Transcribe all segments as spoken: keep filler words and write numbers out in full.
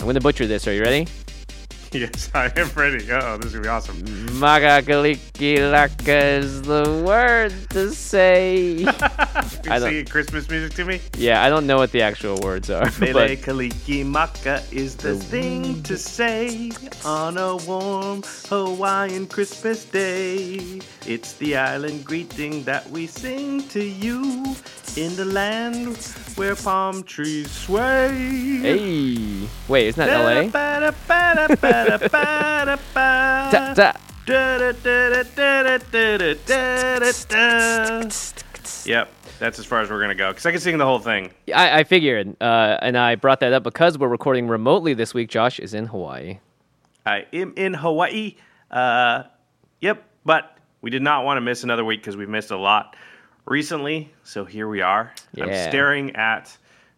I'm going to butcher this. Are you ready? Yes, I am ready. Uh-oh, this is going to be awesome. Mele Kalikimaka is the word to say. You singing Christmas music to me? Yeah, I don't know what the actual words are. Mele Kalikimaka is the thing to say on a warm Hawaiian Christmas day. It's the island greeting that we sing to you in the land where palm trees sway. Hey. Wait, isn't that L A? Da, da. Yep, that's as far as we're going to go, because I can sing the whole thing. I, I figured, uh, and I brought that up because we're recording remotely this week. Josh is in Hawaii. I am in Hawaii. Uh, yep, but we did not want to miss another week because we've missed a lot recently, so here we are. Yeah. I'm staring at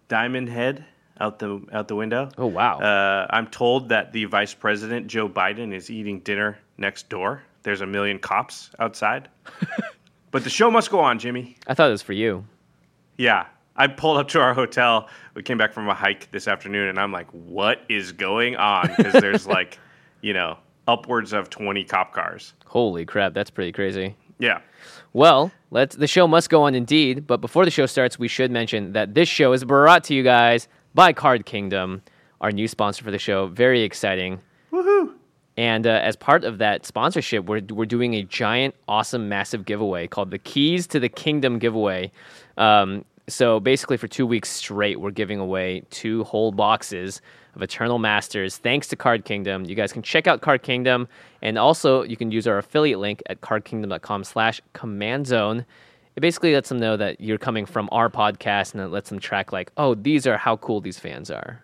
Diamond Head out the out the window. Oh, wow. Uh, I'm told that the Vice President, Joe Biden, is eating dinner next door. There's a million cops outside. But the show must go on, Jimmy. I thought it was for you. Yeah. I pulled up to our hotel. We came back from a hike this afternoon, and I'm like, what is going on? Because there's like, you know, upwards of twenty cop cars. Holy crap. That's pretty crazy. Yeah. Well, let's. The show must go on indeed, but before the show starts, we should mention that this show is brought to you guys by Card Kingdom, our new sponsor for the show. Very exciting. Woohoo! And uh, as part of that sponsorship, we're we're doing a giant, awesome, massive giveaway called the Keys to the Kingdom giveaway. Um, so basically, for two weeks straight, we're giving away two whole boxes of Eternal Masters, thanks to Card Kingdom. You guys can check out Card Kingdom, and also you can use our affiliate link at card kingdom dot com slash command zone. It basically lets them know that you're coming from our podcast, and it lets them track like, oh, these are how cool these fans are.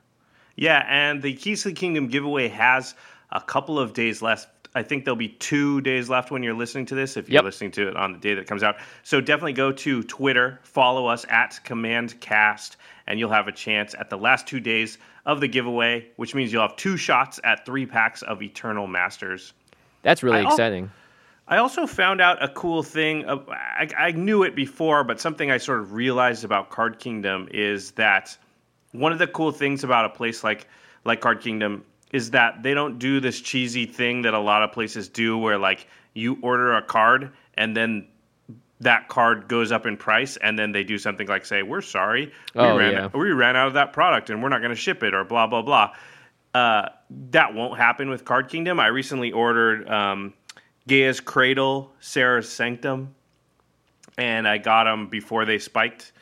Yeah, and the Keys to the Kingdom giveaway has a couple of days left. I think there'll be two days left when you're listening to this, if you're yep. listening to it on the day that it comes out. So definitely go to Twitter, follow us at CommandCast, and you'll have a chance at the last two days of the giveaway, which means you'll have two shots at three packs of Eternal Masters. That's really I exciting. Al- I also found out a cool thing. Of, I, I knew it before, but something I sort of realized about Card Kingdom is that one of the cool things about a place like like Card Kingdom is that they don't do this cheesy thing that a lot of places do where, like, you order a card and then that card goes up in price and then they do something like, say, we're sorry, we, oh, ran, yeah. we ran out of that product and we're not going to ship it or blah, blah, blah. Uh, that won't happen with Card Kingdom. I recently ordered um, Gaia's Cradle, Sarah's Sanctum, and I got them before they spiked.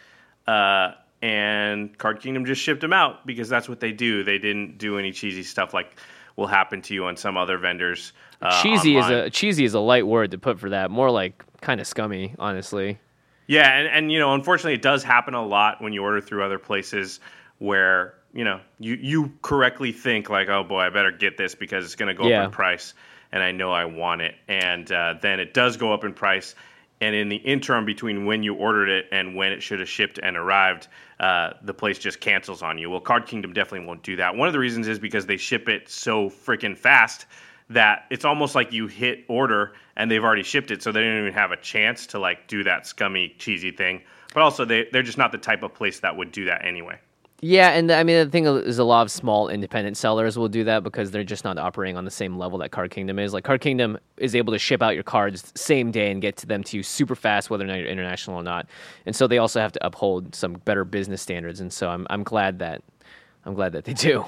Uh And Card Kingdom just shipped them out because that's what they do. They didn't do any cheesy stuff like will happen to you on some other vendors. Uh, cheesy online. is a cheesy is a light word to put for that. More like kind of scummy, honestly. Yeah, and, and you know, unfortunately, it does happen a lot when you order through other places where you know you you correctly think like, oh boy, I better get this because it's going to go yeah. up in price, and I know I want it, and uh, then it does go up in price. And in the interim between when you ordered it and when it should have shipped and arrived, uh, the place just cancels on you. Well, Card Kingdom definitely won't do that. One of the reasons is because they ship it so freaking fast that it's almost like you hit order and they've already shipped it, so they don't even have a chance to like do that scummy, cheesy thing. But also, they, they're just not the type of place that would do that anyway. Yeah, and I mean, the thing is a lot of small independent sellers will do that because they're just not operating on the same level that Card Kingdom is. Like, Card Kingdom is able to ship out your cards same day and get to them to you super fast, whether or not you're international or not. And so they also have to uphold some better business standards. And so I'm I'm glad that I'm glad that they do.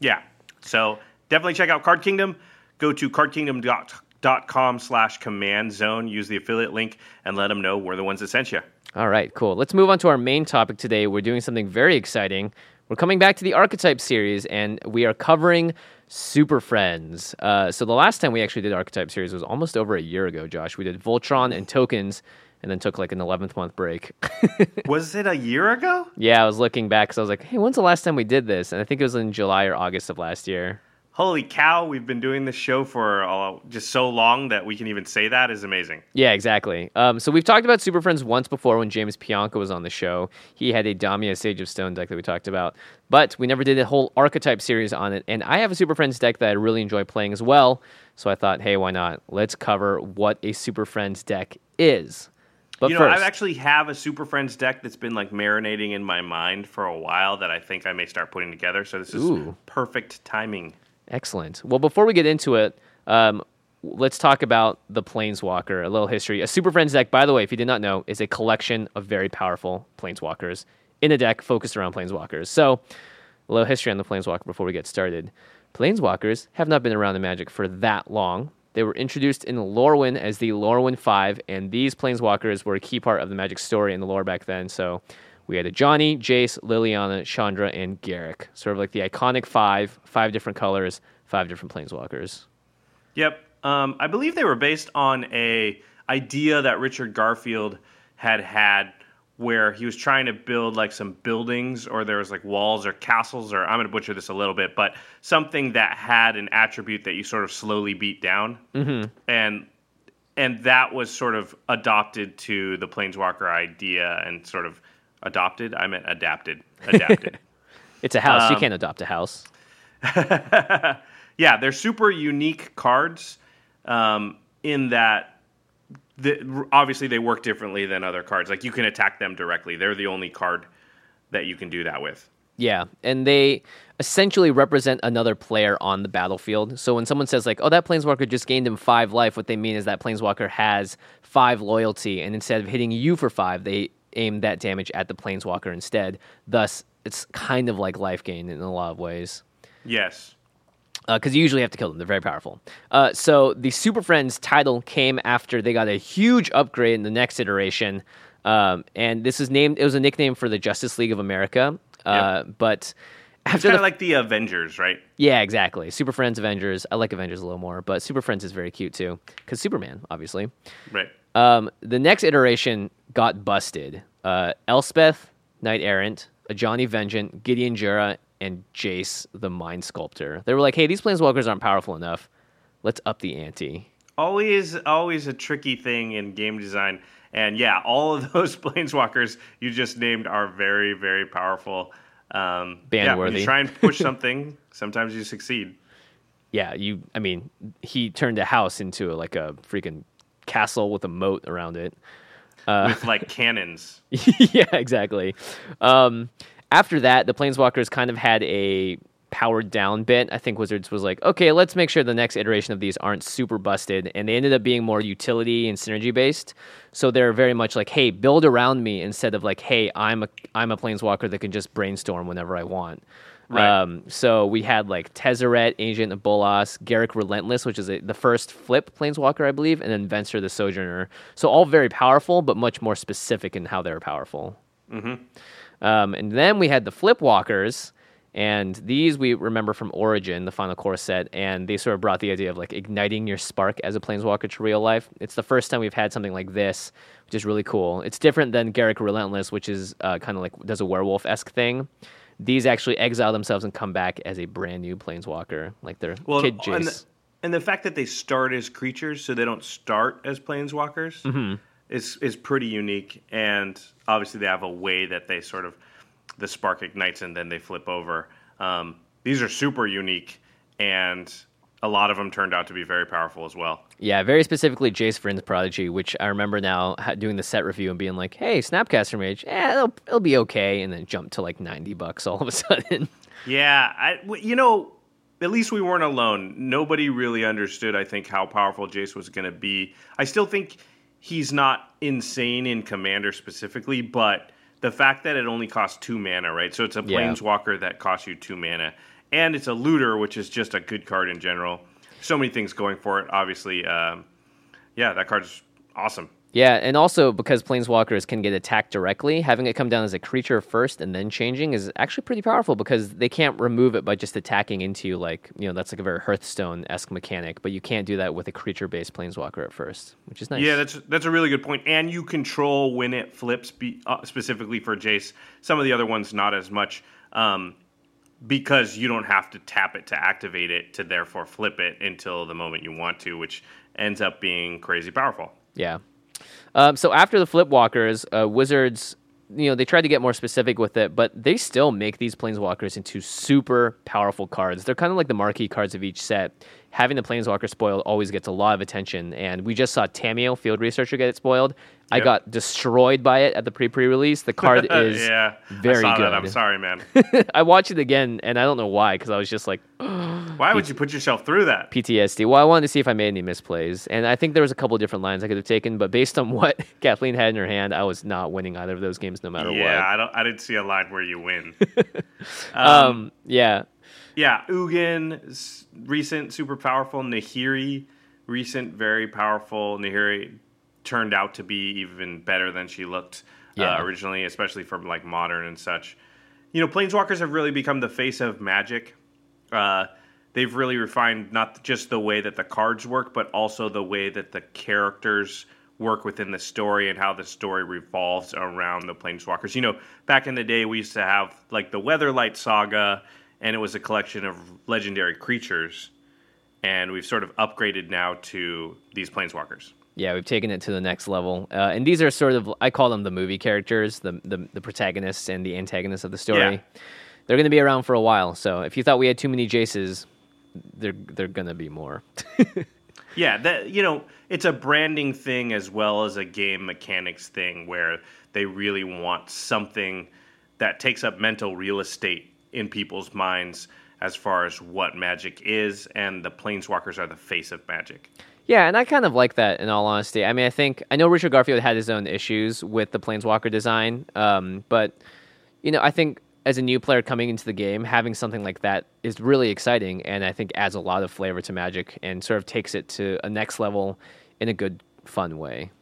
Yeah. So definitely check out Card Kingdom. Go to card kingdom dot com slash command zone. Use the affiliate link and let them know we're the ones that sent you. All right, cool. Let's move on to our main topic today. We're doing something very exciting. We're coming back to the Archetype series, and we are covering Super Friends. Uh, so the last time we actually did Archetype series was almost over a year ago, Josh. We did Voltron and Tokens, and then took like an eleventh month break. Was it a year ago? Yeah, I was looking back, because I was like, hey, when's the last time we did this? And I think it was in July or August of last year. Holy cow, we've been doing this show for uh, just so long that we can even say that is amazing. Yeah, exactly. Um, so we've talked about Super Friends once before when James Pianka was on the show. He had a Damiya Sage of Stone deck that we talked about. But we never did a whole Archetype series on it. And I have a Super Friends deck that I really enjoy playing as well. So I thought, hey, why not? Let's cover what a Super Friends deck is. But you know, I actually have a Super Friends deck that's been like marinating in my mind for a while that I think I may start putting together. So this is Ooh. perfect timing. Excellent. Well, before we get into it, um, let's talk about the Planeswalker, a little history. A Super Friends deck, by the way, if you did not know, is a collection of very powerful Planeswalkers in a deck focused around Planeswalkers. So, a little history on the Planeswalker before we get started. Planeswalkers have not been around in Magic for that long. They were introduced in Lorwyn as the Lorwyn five, and these Planeswalkers were a key part of the Magic story and the lore back then. So, we had a Johnny, Jace, Liliana, Chandra, and Garrick. Sort of like the iconic five, five different colors, five different Planeswalkers. Yep. Um, I believe they were based on a idea that Richard Garfield had had where he was trying to build like some buildings, or there was like walls or castles, or I'm going to butcher this a little bit, but something that had an attribute that you sort of slowly beat down. Mm-hmm. And and that was sort of adopted to the Planeswalker idea and sort of Adopted? I meant adapted. Adapted. It's a house. Um, you can't adopt a house. Yeah, they're super unique cards um, in that the, obviously they work differently than other cards. Like you can attack them directly. They're the only card that you can do that with. Yeah, and they essentially represent another player on the battlefield. So when someone says like, oh, that Planeswalker just gained him five life, what they mean is that Planeswalker has five loyalty, and instead of hitting you for five, they aim that damage at the Planeswalker instead. Thus, it's kind of like life gain in a lot of ways. Yes. Because uh, you usually have to kill them. They're very powerful. Uh, so the Super Friends title came after they got a huge upgrade in the next iteration. Um, and this is named, it was a nickname for the Justice League of America. Uh, yep. But after it's kind of like the Avengers, right? Yeah, exactly. Super Friends, Avengers. I like Avengers a little more, but Super Friends is very cute too. Because Superman, obviously. Right. Um, the next iteration got busted. Uh, Elspeth, Knight Errant, Ajani Vengeant, Gideon Jura, and Jace, the Mind Sculptor. They were like, hey, these Planeswalkers aren't powerful enough. Let's up the ante. Always, always a tricky thing in game design. And yeah, all of those Planeswalkers you just named are very, very powerful. Um, Ban worthy. Yeah, you try and push something, sometimes you succeed. Yeah, you. I mean, he turned a house into a, like a freaking castle with a moat around it. Uh, with like cannons. Yeah, exactly. Um, after that, the Planeswalkers kind of had a powered down bit. I think Wizards was like, okay, let's make sure the next iteration of these aren't super busted. And they ended up being more utility and synergy based. So they're very much like, hey, build around me instead of like, hey, I'm a, I'm a Planeswalker that can just brainstorm whenever I want. Right. Um, so we had like Tezzeret, Ancient of Bolas, Garrick Relentless, which is a, the first flip Planeswalker, I believe, and then Venser the Sojourner. So all very powerful, but much more specific in how they're powerful. Mm-hmm. Um, and then we had the Flip Walkers, and these we remember from Origin, the Final Core set, and they sort of brought the idea of like igniting your spark as a Planeswalker to real life. It's the first time we've had something like this, which is really cool. It's different than Garrick Relentless, which is uh, kind of like does a werewolf-esque thing. These actually exile themselves and come back as a brand new Planeswalker, like their well, kid Jace. And the, and the fact that they start as creatures, so they don't start as Planeswalkers, mm-hmm. is is pretty unique. And obviously, they have a way that they sort of the spark ignites and then they flip over. Um, these are super unique, and a lot of them turned out to be very powerful as well. Yeah, very specifically Jace Vryn's Prodigy, which I remember now doing the set review and being like, hey, Snapcaster Mage, eh, it'll, it'll be okay, and then jumped to like ninety bucks all of a sudden. Yeah, I, you know, at least we weren't alone. Nobody really understood, I think, how powerful Jace was going to be. I still think he's not insane in Commander specifically, but the fact that it only costs two mana, right? So it's a Planeswalker yeah. that costs you two mana. And it's a looter, which is just a good card in general. So many things going for it, obviously. Um, yeah, that card's awesome. Yeah, and also because Planeswalkers can get attacked directly, having it come down as a creature first and then changing is actually pretty powerful because they can't remove it by just attacking into you. Like, you know, that's like a very Hearthstone-esque mechanic, but you can't do that with a creature-based Planeswalker at first, which is nice. Yeah, that's that's a really good point. And you control when it flips, be, uh, specifically for Jace. Some of the other ones, not as much. Um Because you don't have to tap it to activate it to therefore flip it until the moment you want to, which ends up being crazy powerful. Yeah. Um, so after the Flipwalkers, uh, Wizards, you know, they tried to get more specific with it, but they still make these Planeswalkers into super powerful cards. They're kind of like the marquee cards of each set. Having the Planeswalker spoiled always gets a lot of attention, and we just saw Tamiyo, Field Researcher, get it spoiled. Yep. I got destroyed by it at the pre-pre release. The card is yeah, very I saw good. That. I'm sorry, man. I watched it again, and I don't know why, because I was just like, why would you put yourself through that? P T S D. Well, I wanted to see if I made any misplays, and I think there was a couple different lines I could have taken, but based on what Kathleen had in her hand, I was not winning either of those games, no matter yeah, what. Yeah, I don't. I didn't see a line where you win. um, um, yeah. Yeah, Ugin, recent, super powerful. Nahiri, recent, very powerful. Nahiri turned out to be even better than she looked yeah. uh, originally, especially from like Modern and such. You know, Planeswalkers have really become the face of Magic. Uh, they've really refined not just the way that the cards work, but also the way that the characters work within the story and how the story revolves around the Planeswalkers. You know, back in the day, we used to have like the Weatherlight Saga, and it was a collection of legendary creatures, and we've sort of upgraded now to these Planeswalkers. Yeah, we've taken it to the next level. Uh, and these are sort of, I call them the movie characters, the the, the protagonists and the antagonists of the story. Yeah. They're going to be around for a while, so if you thought we had too many Jaces, they're, they're going to be more. Yeah, that, you know, it's a branding thing as well as a game mechanics thing where they really want something that takes up mental real estate in people's minds as far as what Magic is, and the Planeswalkers are the face of Magic. Yeah, and I kind of like that, in all honesty. I mean, I think, I know Richard Garfield had his own issues with the Planeswalker design, um, but, you know, I think as a new player coming into the game, having something like that is really exciting, and I think adds a lot of flavor to Magic and sort of takes it to a next level in a good, fun way.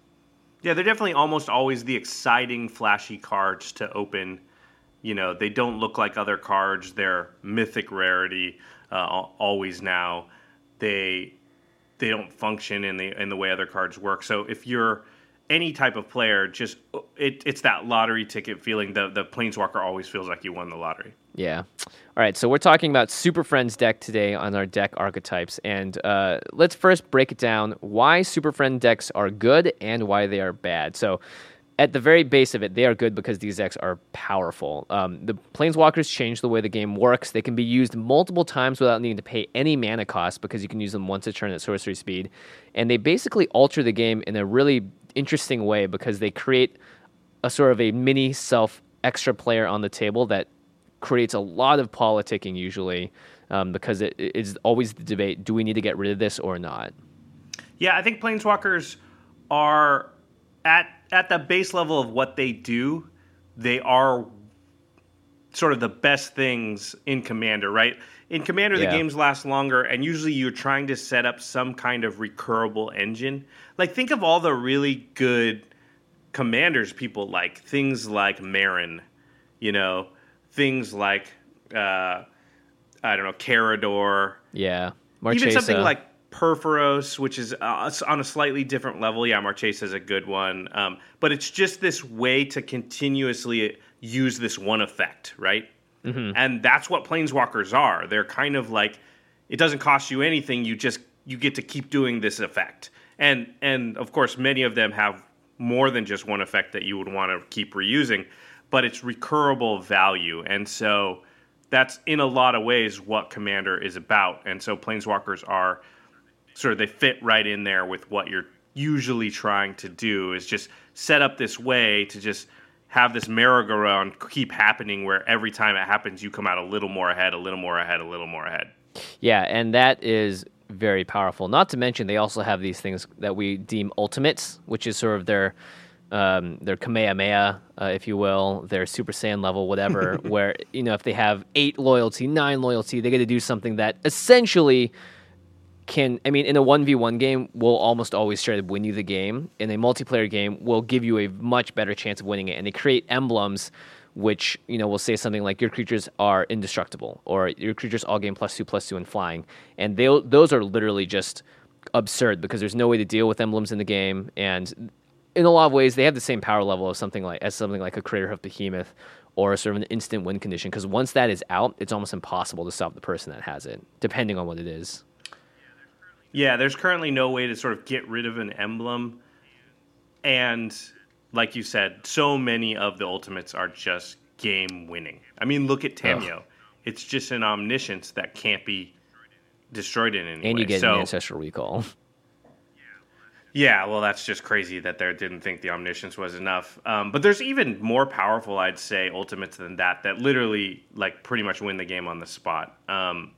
Yeah, they're definitely almost always the exciting, flashy cards to open. You know, they don't look like other cards. They're mythic rarity uh, always now. They they don't function in the in the way other cards work. So if you're any type of player, just it, it's that lottery ticket feeling. The the Planeswalker always feels like you won the lottery. Yeah. All right, so we're talking about Super Friends deck today on our deck archetypes. And uh, let's first break it down why Super Friend decks are good and why they are bad. So at the very base of it, they are good because these decks are powerful. Um, the Planeswalkers change the way the game works. They can be used multiple times without needing to pay any mana cost because you can use them once a turn at sorcery speed. And they basically alter the game in a really interesting way because they create a sort of a mini self extra player on the table that creates a lot of politicking usually um, because it is always the debate, do we need to get rid of this or not? Yeah, I think Planeswalkers are at... At the base level of what they do, they are sort of the best things in Commander, right? In Commander, yeah. the games last longer, and usually you're trying to set up some kind of recurable engine. Like, think of all the really good Commanders people like. Things like Marin, you know, things like, uh, I don't know, Carador. Yeah, Marchesa. Even something like Perforos, which is uh, on a slightly different level. Yeah, Marchesa is a good one. Um, but it's just this way to continuously use this one effect, right? Mm-hmm. And that's what Planeswalkers are. They're kind of like, it doesn't cost you anything. You just, you get to keep doing this effect. And, and of course, many of them have more than just one effect that you would want to keep reusing. But it's recurrable value. And so that's in a lot of ways what Commander is about. And so Planeswalkers are sort of, they fit right in there with what you're usually trying to do, is just set up this way to just have this merry-go-round keep happening where every time it happens, you come out a little more ahead, a little more ahead, a little more ahead. Yeah, and that is very powerful. Not to mention, they also have these things that we deem ultimates, which is sort of their um, their Kamehameha, uh, if you will, their Super Saiyan level, whatever, where, you know, if they have eight loyalty, nine loyalty, they get to do something that essentially can, I mean, in a one v one game, will almost always try to win you the game. In a multiplayer game, will give you a much better chance of winning it. And they create emblems which, you know, will say something like your creatures are indestructible, or your creatures all gain plus two, plus two in flying. And they those are literally just absurd because there's no way to deal with emblems in the game. And in a lot of ways, they have the same power level of something like as something like a creator of Behemoth or sort of an instant win condition, because once that is out, it's almost impossible to stop the person that has it, depending on what it is. Yeah, there's currently no way to sort of get rid of an emblem. And like you said, so many of the ultimates are just game-winning. I mean, look at Tamiyo. Oh. It's just an omniscience that can't be destroyed in any and way. And you get so, an ancestral recall. Yeah, well, that's just crazy that they didn't think the omniscience was enough. Um, but there's even more powerful, I'd say, ultimates than that, that literally like pretty much win the game on the spot. Um,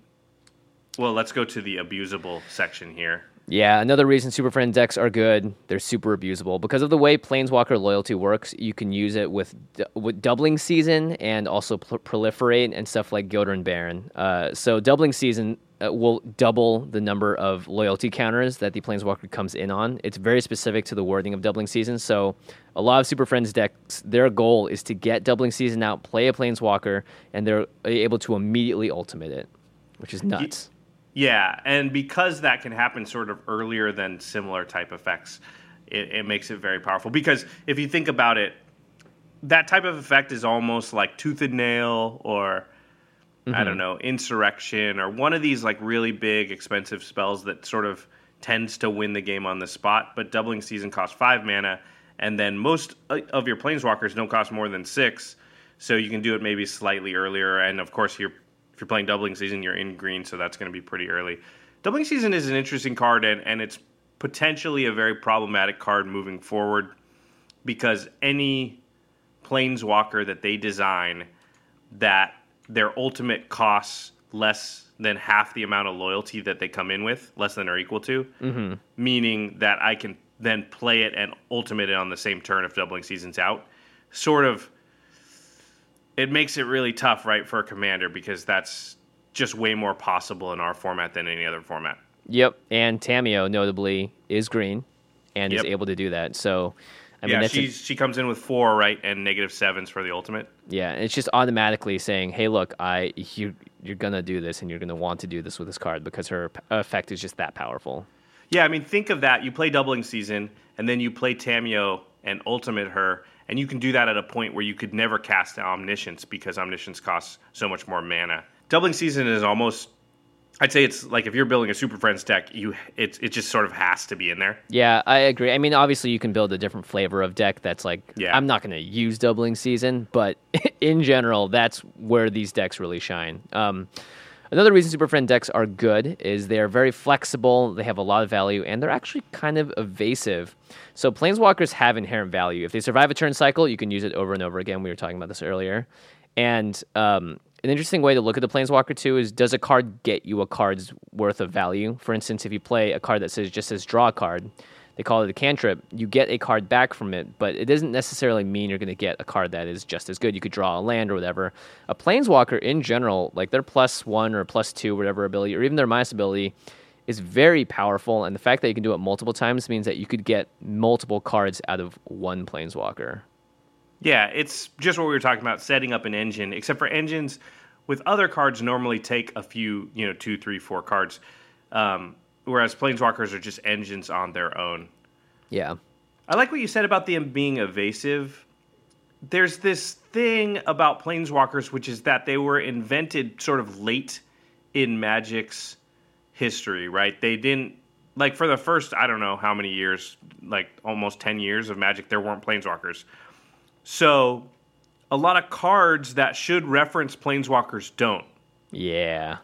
well, let's go to the abusable section here. Yeah, another reason Superfriend decks are good, they're super abusable. Because of the way Planeswalker Loyalty works, you can use it with with Doubling Season and also pl- Proliferate and stuff like Gildan Baron. Uh, so Doubling Season uh, will double the number of loyalty counters that the Planeswalker comes in on. It's very specific to the wording of Doubling Season. So a lot of Superfriends decks, their goal is to get Doubling Season out, play a Planeswalker, and they're able to immediately ultimate it, which is nuts. Ye- Yeah, and because that can happen sort of earlier than similar type effects, it, it makes it very powerful. Because if you think about it, that type of effect is almost like Tooth and Nail or, mm-hmm. I don't know, Insurrection or one of these like really big, expensive spells that sort of tends to win the game on the spot. But Doubling Season costs five mana, and then most of your Planeswalkers don't cost more than six, so you can do it maybe slightly earlier. And, of course, you're If you're playing Doubling Season, you're in green, so that's going to be pretty early. Doubling Season is an interesting card, and, and it's potentially a very problematic card moving forward because any Planeswalker that they design that their ultimate costs less than half the amount of loyalty that they come in with, less than or equal to, mm-hmm. meaning that I can then play it and ultimate it on the same turn if Doubling Season's out, sort of. It makes it really tough, right, for a commander because that's just way more possible in our format than any other format. Yep, and Tamiyo, notably, is green and yep. is able to do that. So, I yeah, mean, that's she's, a, she comes in with four, right, and negative sevens for the ultimate. Yeah, and it's just automatically saying, hey, look, I you, you're going to do this and you're going to want to do this with this card because her effect is just that powerful. Yeah, I mean, think of that. You play Doubling Season, and then you play Tamiyo and ultimate her, and you can do that at a point where you could never cast Omniscience because Omniscience costs so much more mana. Doubling Season is almost, I'd say it's like if you're building a Super Friends deck, you it, it just sort of has to be in there. Yeah, I agree. I mean, obviously you can build a different flavor of deck that's like, yeah. I'm not going to use Doubling Season, but in general, that's where these decks really shine. Um, another reason Superfriend decks are good is they're very flexible, they have a lot of value, and they're actually kind of evasive. So Planeswalkers have inherent value. If they survive a turn cycle, you can use it over and over again. We were talking about this earlier. And um, an interesting way to look at the Planeswalker, too, is does a card get you a card's worth of value? For instance, if you play a card that says just says draw a card, they call it a cantrip, you get a card back from it, but it doesn't necessarily mean you're going to get a card that is just as good. You could draw a land or whatever. A Planeswalker, in general, like their plus one or plus two, whatever ability, or even their minus ability, is very powerful, and the fact that you can do it multiple times means that you could get multiple cards out of one Planeswalker. Yeah, it's just what we were talking about, setting up an engine, except for engines with other cards normally take a few, you know, two, three, four cards, um... whereas Planeswalkers are just engines on their own. Yeah. I like what you said about them being evasive. There's this thing about Planeswalkers, which is that they were invented sort of late in Magic's history, right? They didn't, like for the first, I don't know how many years, like almost ten years of Magic, there weren't Planeswalkers. So a a lot of cards that should reference planeswalkers don't. Yeah.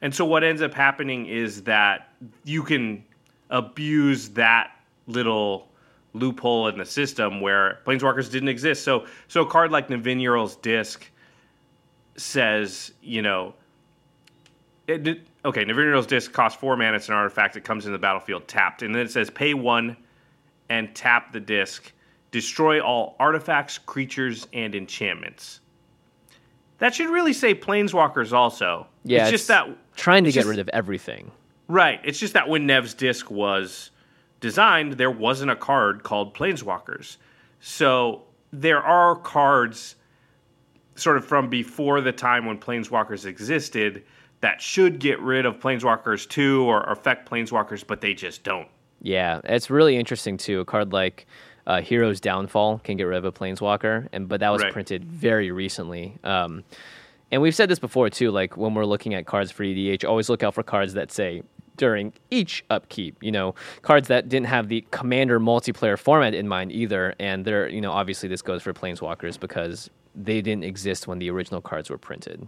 And so what ends up happening is that you can abuse that little loophole in the system where planeswalkers didn't exist. So so a card like Navinural's Disc says, you know, it did, okay, Navinural's Disc costs four mana. It's an artifact. It comes into the battlefield tapped. And then it says pay one and tap the disc. Destroy all artifacts, creatures, and enchantments. That should really say planeswalkers also. Yeah, it's, it's just that trying to get just, rid of everything. Right. It's just that when Nev's Disc was designed, there wasn't a card called planeswalkers. So there are cards sort of from before the time when planeswalkers existed that should get rid of planeswalkers too or affect planeswalkers, but they just don't. Yeah, it's really interesting too. A card like uh, Hero's Downfall can get rid of a planeswalker, and but that was right. printed very recently. Um, and we've said this before too, like when we're looking at cards for E D H, always look out for cards that say during each upkeep, you know, cards that didn't have the commander multiplayer format in mind either. And they're, you know, obviously this goes for planeswalkers because they didn't exist when the original cards were printed.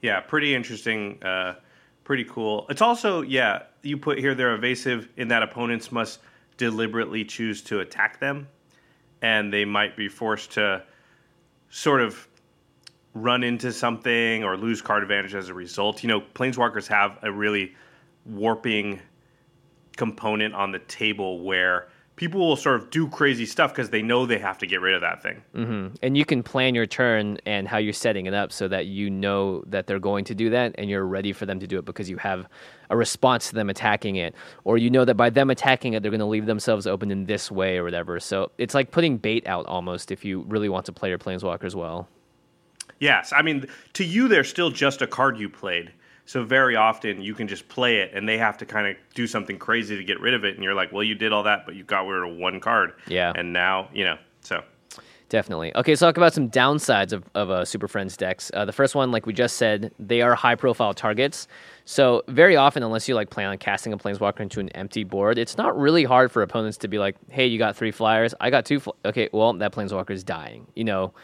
Yeah, pretty interesting, uh, pretty cool. It's also, yeah, you put here they're evasive in that opponents must deliberately choose to attack them, and they might be forced to sort of run into something or lose card advantage as a result. You know, planeswalkers have a really warping component on the table where people will sort of do crazy stuff because they know they have to get rid of that thing. Mm-hmm. And you can plan your turn and how you're setting it up so that you know that they're going to do that and you're ready for them to do it because you have a response to them attacking it. Or you know that by them attacking it, they're going to leave themselves open in this way or whatever. So it's like putting bait out almost if you really want to play your planeswalkers well. Yes. I mean, to you, they're still just a card you played. So very often you can just play it and they have to kind of do something crazy to get rid of it. And you're like, well, you did all that, but you got rid of one card. Yeah. And now, you know, so. Definitely. Okay, so talk about some downsides of, of uh, Super Friends decks. Uh, the first one, like we just said, they are high-profile targets. So very often, unless you like plan on casting a planeswalker into an empty board, it's not really hard for opponents to be like, hey, you got three flyers. I got two. Fl- okay, well, that planeswalker is dying, you know.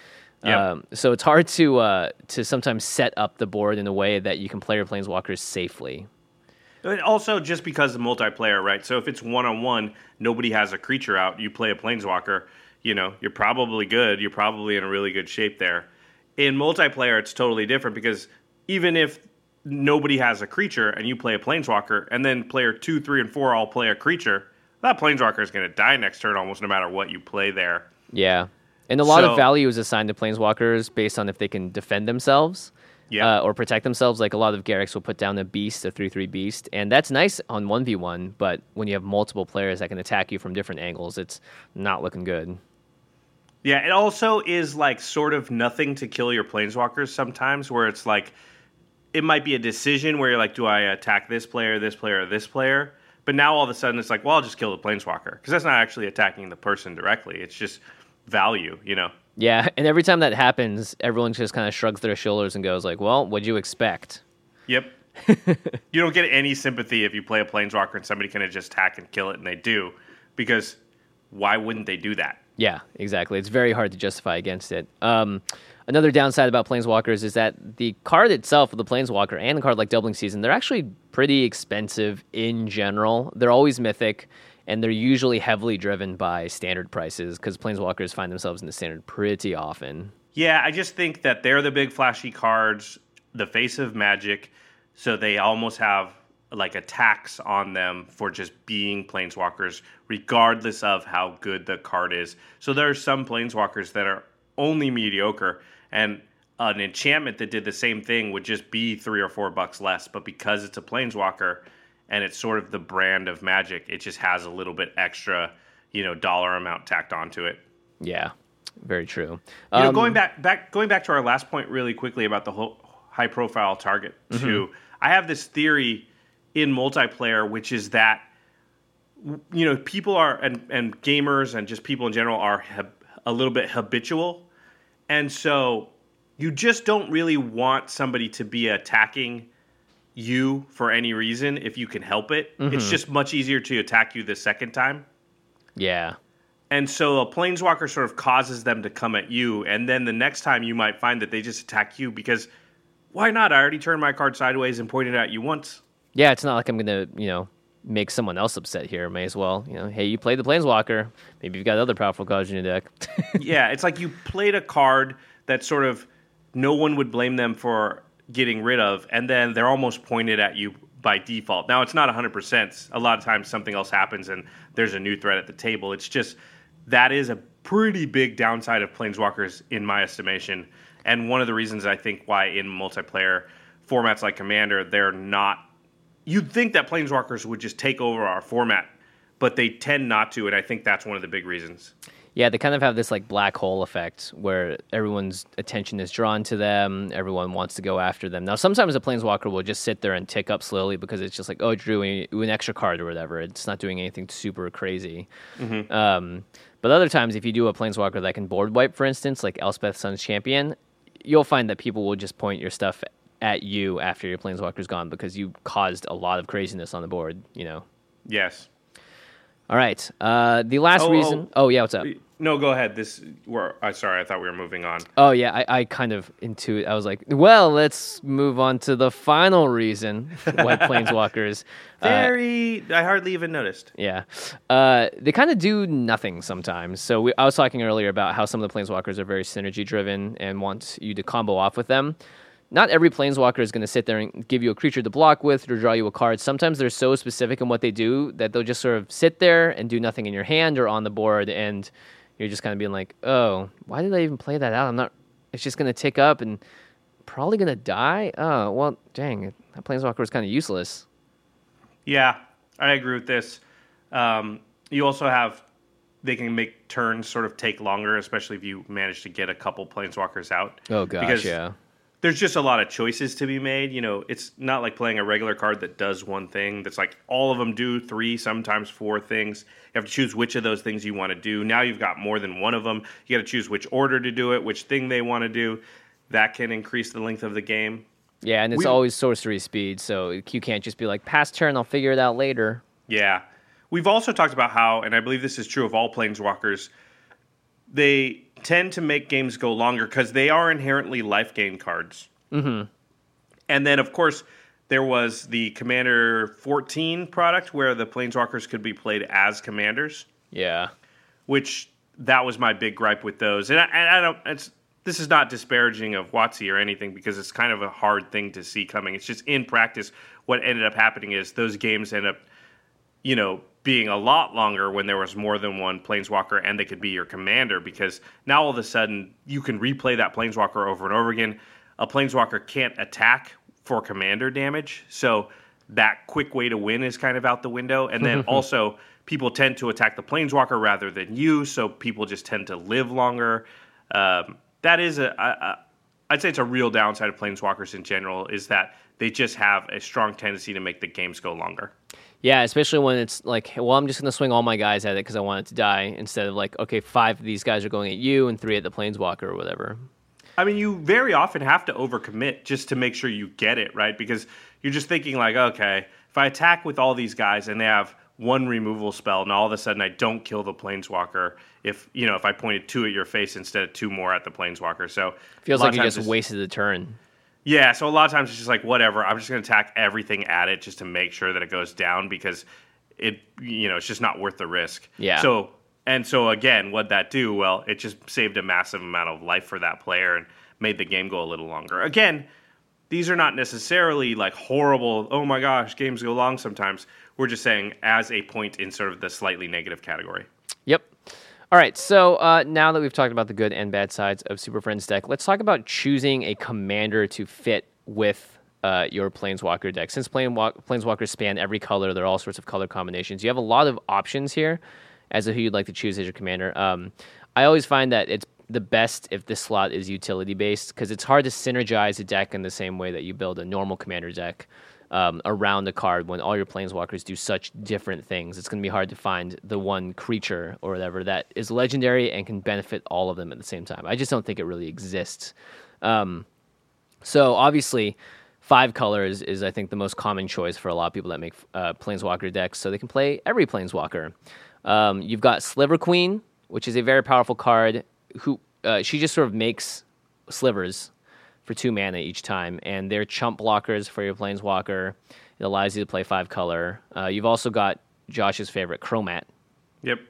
Yep. Um, so it's hard to uh, to sometimes set up the board in a way that you can play your planeswalkers safely. And also, just because of multiplayer, right? So if it's one-on-one, nobody has a creature out, you play a planeswalker, you know, you're probably good. You're probably in a really good shape there. In multiplayer, it's totally different because even if nobody has a creature and you play a planeswalker and then player two, three, and four all play a creature, that planeswalker is going to die next turn almost no matter what you play there. Yeah. And a lot so, of value is assigned to planeswalkers based on if they can defend themselves yeah. uh, or protect themselves. Like a lot of Garricks will put down a beast, a three three beast, and that's nice on one v one, but when you have multiple players that can attack you from different angles, it's not looking good. Yeah, it also is like sort of nothing to kill your planeswalkers sometimes, where it's like it might be a decision where you're like, do I attack this player, this player, or this player? But now all of a sudden it's like, well, I'll just kill the planeswalker because that's not actually attacking the person directly. It's just value, you know. Yeah, and every time that happens, everyone just kind of shrugs their shoulders and goes like, well, what'd you expect? Yep. You don't get any sympathy if you play a planeswalker and somebody can just attack and kill it, and they do, because why wouldn't they do that? Yeah, exactly. It's very hard to justify against it. Um, another downside about planeswalkers is that the card itself, the planeswalker, and the card like Doubling Season, they're actually pretty expensive in general. They're always mythic, and they're usually heavily driven by standard prices because planeswalkers find themselves in the standard pretty often. Yeah, I just think that they're the big flashy cards, the face of Magic, so they almost have like a tax on them for just being planeswalkers, regardless of how good the card is. So there are some planeswalkers that are only mediocre, and an enchantment that did the same thing would just be three or four bucks less, but because it's a planeswalker, and it's sort of the brand of Magic, it just has a little bit extra, you know, dollar amount tacked onto it. Yeah, very true. Um, you know, going back, back, going back to our last point really quickly about the whole high-profile target too. Mm-hmm. I have this theory in multiplayer, which is that, you know, people are and and gamers and just people in general are hab- a little bit habitual, and so you just don't really want somebody to be attacking you for any reason if you can help it. Mm-hmm. It's just much easier to attack you the second time. Yeah. And so a planeswalker sort of causes them to come at you, and then the next time you might find that they just attack you because why not? I already turned my card sideways and pointed it at you once. Yeah, it's not like I'm gonna, you know, make someone else upset here. May as well, you know, hey, you played the planeswalker. Maybe you've got other powerful cards in your deck. Yeah, it's like you played a card that sort of no one would blame them for getting rid of, and then they're almost pointed at you by default. Now, it's not one hundred percent. A lot of times something else happens and there's a new threat at the table. It's just that is a pretty big downside of planeswalkers in my estimation, and one of the reasons I think why in multiplayer formats like Commander, they're not... You'd think that planeswalkers would just take over our format, but they tend not to, and I think that's one of the big reasons. Yeah, they kind of have this like black hole effect where everyone's attention is drawn to them. Everyone wants to go after them. Now, sometimes a planeswalker will just sit there and tick up slowly because it's just like, oh, drew an extra card or whatever. It's not doing anything super crazy. Mm-hmm. Um, but other times, if you do a planeswalker that can board wipe, for instance, like Elspeth, Sun's Champion, you'll find that people will just point your stuff at you after your planeswalker's gone because you caused a lot of craziness on the board, you know? Yes. All right. Uh, the last oh, reason... Oh. oh, yeah, what's up? No, go ahead. This. We're, I sorry, I thought we were moving on. Oh, yeah, I, I kind of intuit... I was like, well, let's move on to the final reason why planeswalkers... Very... Uh, I hardly even noticed. Yeah. Uh, they kind of do nothing sometimes. So we, I was talking earlier about how some of the planeswalkers are very synergy-driven and want you to combo off with them. Not every planeswalker is going to sit there and give you a creature to block with or draw you a card. Sometimes they're so specific in what they do that they'll just sort of sit there and do nothing in your hand or on the board, and you're just kind of being like, oh, why did I even play that out? I'm not. It's just going to tick up and probably going to die? Oh, well, dang, that planeswalker was kind of useless. Yeah, I agree with this. Um, you also have, they can make turns sort of take longer, especially if you manage to get a couple planeswalkers out. Oh, gosh, because yeah. There's just a lot of choices to be made. You know, it's not like playing a regular card that does one thing. That's like all of them do three, sometimes four things. You have to choose which of those things you want to do. Now you've got more than one of them. You got to choose which order to do it, which thing they want to do. That can increase the length of the game. Yeah, and it's we, always sorcery speed, so you can't just be like, pass turn, I'll figure it out later. Yeah. We've also talked about how, and I believe this is true of all planeswalkers, they tend to make games go longer because they are inherently life gain cards. Mm-hmm. And then, of course, there was the Commander fourteen product where the planeswalkers could be played as commanders. Yeah. Which, that was my big gripe with those. And I, and I don't... It's, this is not disparaging of WotC or anything because it's kind of a hard thing to see coming. It's just in practice, what ended up happening is those games end up, you know, being a lot longer when there was more than one planeswalker and they could be your commander, because now all of a sudden you can replay that planeswalker over and over again. A planeswalker can't attack for commander damage, so that quick way to win is kind of out the window. And then also people tend to attack the planeswalker rather than you, so people just tend to live longer. Um, that is a, a, I'd say it's a real downside of planeswalkers in general, is that they just have a strong tendency to make the games go longer. Yeah, especially when it's like, well, I'm just going to swing all my guys at it because I want it to die, instead of like, okay, five of these guys are going at you and three at the planeswalker or whatever. I mean, you very often have to overcommit just to make sure you get it, right? Because you're just thinking like, okay, if I attack with all these guys and they have one removal spell and all of a sudden I don't kill the planeswalker, if, you know, if I pointed two at your face instead of two more at the planeswalker. So feels like you just wasted the turn. Yeah, so a lot of times it's just like, whatever, I'm just going to attack everything at it just to make sure that it goes down because it, you know, it's just not worth the risk. Yeah. So, and so again, what'd that do? Well, it just saved a massive amount of life for that player and made the game go a little longer. Again, these are not necessarily like horrible, oh my gosh, games go long sometimes. We're just saying as a point in sort of the slightly negative category. Yep. All right, so uh, now that we've talked about the good and bad sides of Super Friends deck, let's talk about choosing a commander to fit with uh, your planeswalker deck. Since Planewalk- planeswalkers span every color, there are all sorts of color combinations. You have a lot of options here as to who you'd like to choose as your commander. Um, I always find that it's the best if this slot is utility-based, because it's hard to synergize a deck in the same way that you build a normal commander deck Um, around the card when all your planeswalkers do such different things. It's going to be hard to find the one creature or whatever that is legendary and can benefit all of them at the same time. I just don't think it really exists. Um, so obviously, five colors is, I think, the most common choice for a lot of people that make uh, planeswalker decks, so they can play every planeswalker. Um, you've got Sliver Queen, which is a very powerful card. Who uh, she just sort of makes slivers for two mana each time, and they're chump blockers for your planeswalker. It allows you to play five color. Uh, you've also got Josh's favorite, Chromat. Yep.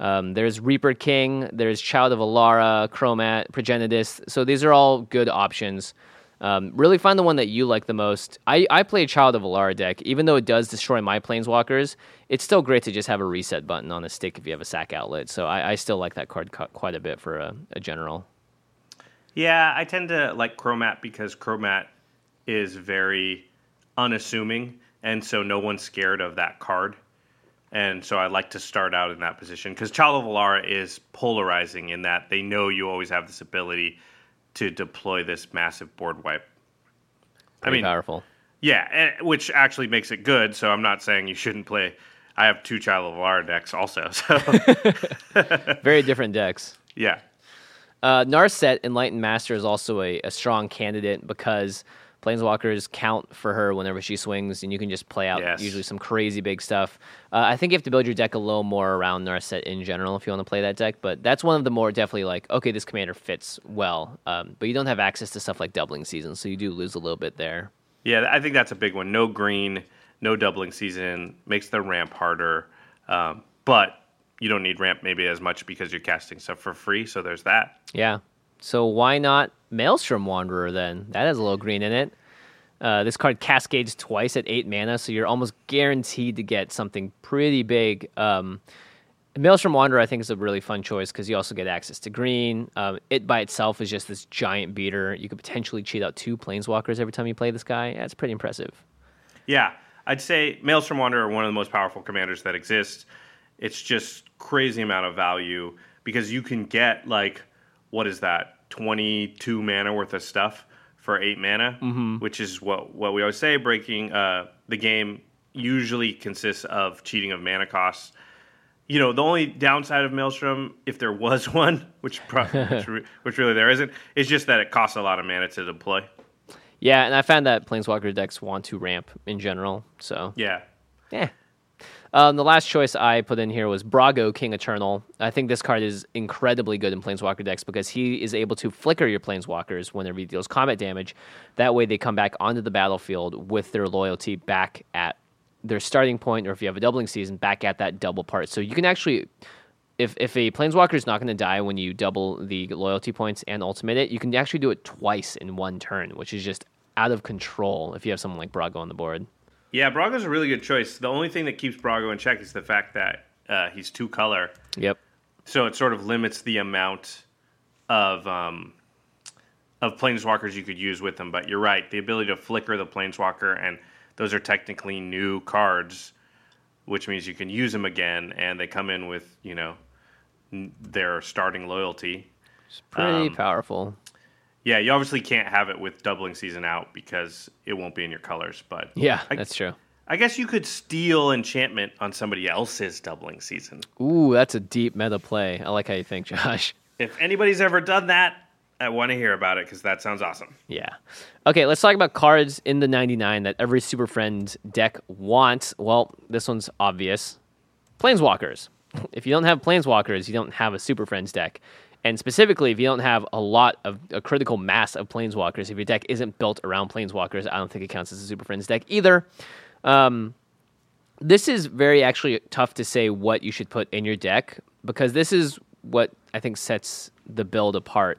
Um, there's Reaper King. There's Child of Alara, Chromat, Progenitus. So these are all good options. Um, really find the one that you like the most. I, I play a Child of Alara deck. Even though it does destroy my planeswalkers, it's still great to just have a reset button on a stick if you have a sack outlet. So I, I still like that card co- quite a bit for a, a general. Yeah, I tend to like Chromat because Chromat is very unassuming, and so no one's scared of that card. And so I like to start out in that position because Child of Alara is polarizing in that they know you always have this ability to deploy this massive board wipe. Pretty I mean, powerful. Yeah, which actually makes it good. So I'm not saying you shouldn't play. I have two Child of Alara decks also. So very different decks. Yeah. Uh, Narset, Enlightened Master, is also a, a strong candidate because planeswalkers count for her whenever she swings, and you can just play out yes. usually some crazy big stuff. Uh, I think you have to build your deck a little more around Narset in general if you want to play that deck, but that's one of the more definitely like, okay, this commander fits well, um, but you don't have access to stuff like Doubling Season, so you do lose a little bit there. Yeah, I think that's a big one. No green, no Doubling Season, makes the ramp harder, um, but you don't need ramp maybe as much because you're casting stuff for free, so there's that. Yeah. So why not Maelstrom Wanderer then? That has a little green in it. Uh, this card cascades twice at eight mana, so you're almost guaranteed to get something pretty big. Um, Maelstrom Wanderer, I think, is a really fun choice because you also get access to green. Um, it by itself is just this giant beater. You could potentially cheat out two planeswalkers every time you play this guy. That's yeah, pretty impressive. Yeah, I'd say Maelstrom Wanderer are one of the most powerful commanders that exists. It's just crazy amount of value because you can get like, what is that? twenty-two mana worth of stuff for eight mana, mm-hmm. which is what, what we always say. Breaking uh, the game usually consists of cheating of mana costs. You know, the only downside of Maelstrom, if there was one, which probably, which, re- which really there isn't, is just that it costs a lot of mana to deploy. Yeah, and I found that planeswalker decks want to ramp in general. So yeah, yeah. Um, the last choice I put in here was Brago, King Eternal. I think this card is incredibly good in planeswalker decks because he is able to flicker your planeswalkers whenever he deals combat damage. That way they come back onto the battlefield with their loyalty back at their starting point, or if you have a Doubling Season, back at that double part. So you can actually, if if a planeswalker is not going to die when you double the loyalty points and ultimate it, you can actually do it twice in one turn, which is just out of control if you have someone like Brago on the board. Yeah, Brago's a really good choice. The only thing that keeps Brago in check is the fact that uh, he's two color. Yep. So it sort of limits the amount of um, of planeswalkers you could use with him. But you're right, the ability to flicker the planeswalker, and those are technically new cards, which means you can use them again, and they come in with, you know, their starting loyalty. It's pretty um, powerful. Yeah, you obviously can't have it with Doubling Season out because it won't be in your colors. But yeah, I, that's true. I guess you could steal enchantment on somebody else's Doubling Season. Ooh, that's a deep meta play. I like how you think, Josh. If anybody's ever done that, I want to hear about it because that sounds awesome. Yeah. Okay, let's talk about cards in the ninety-nine that every Super Friend deck wants. Well, this one's obvious. Planeswalkers. If you don't have Planeswalkers, you don't have a Super Friends deck. And specifically, if you don't have a lot of a critical mass of planeswalkers, if your deck isn't built around planeswalkers, I don't think it counts as a Super Friends deck either. Um, this is very actually tough to say what you should put in your deck because this is what I think sets the build apart.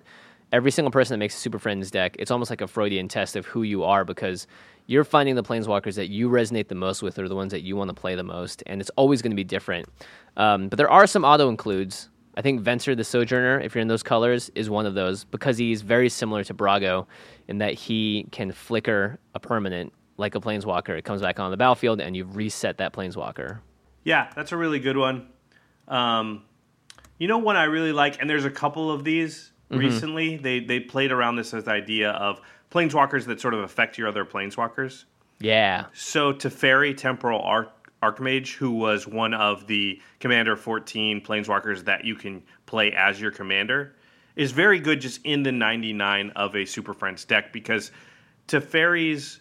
Every single person that makes a Super Friends deck, it's almost like a Freudian test of who you are because you're finding the planeswalkers that you resonate the most with or the ones that you want to play the most, and it's always going to be different. Um, but there are some auto-includes. I think Venser the Sojourner, if you're in those colors, is one of those because he's very similar to Brago in that he can flicker a permanent like a planeswalker. It comes back on the battlefield, and you've reset that planeswalker. Yeah, that's a really good one. Um, you know one I really like, and there's a couple of these mm-hmm. recently. They they played around this as the idea of planeswalkers that sort of affect your other planeswalkers. Yeah. So Teferi, Temporal Archmage, Archmage, who was one of the Commander fourteen planeswalkers that you can play as your commander, is very good just in the ninety-nine of a Super Friends deck because Teferi's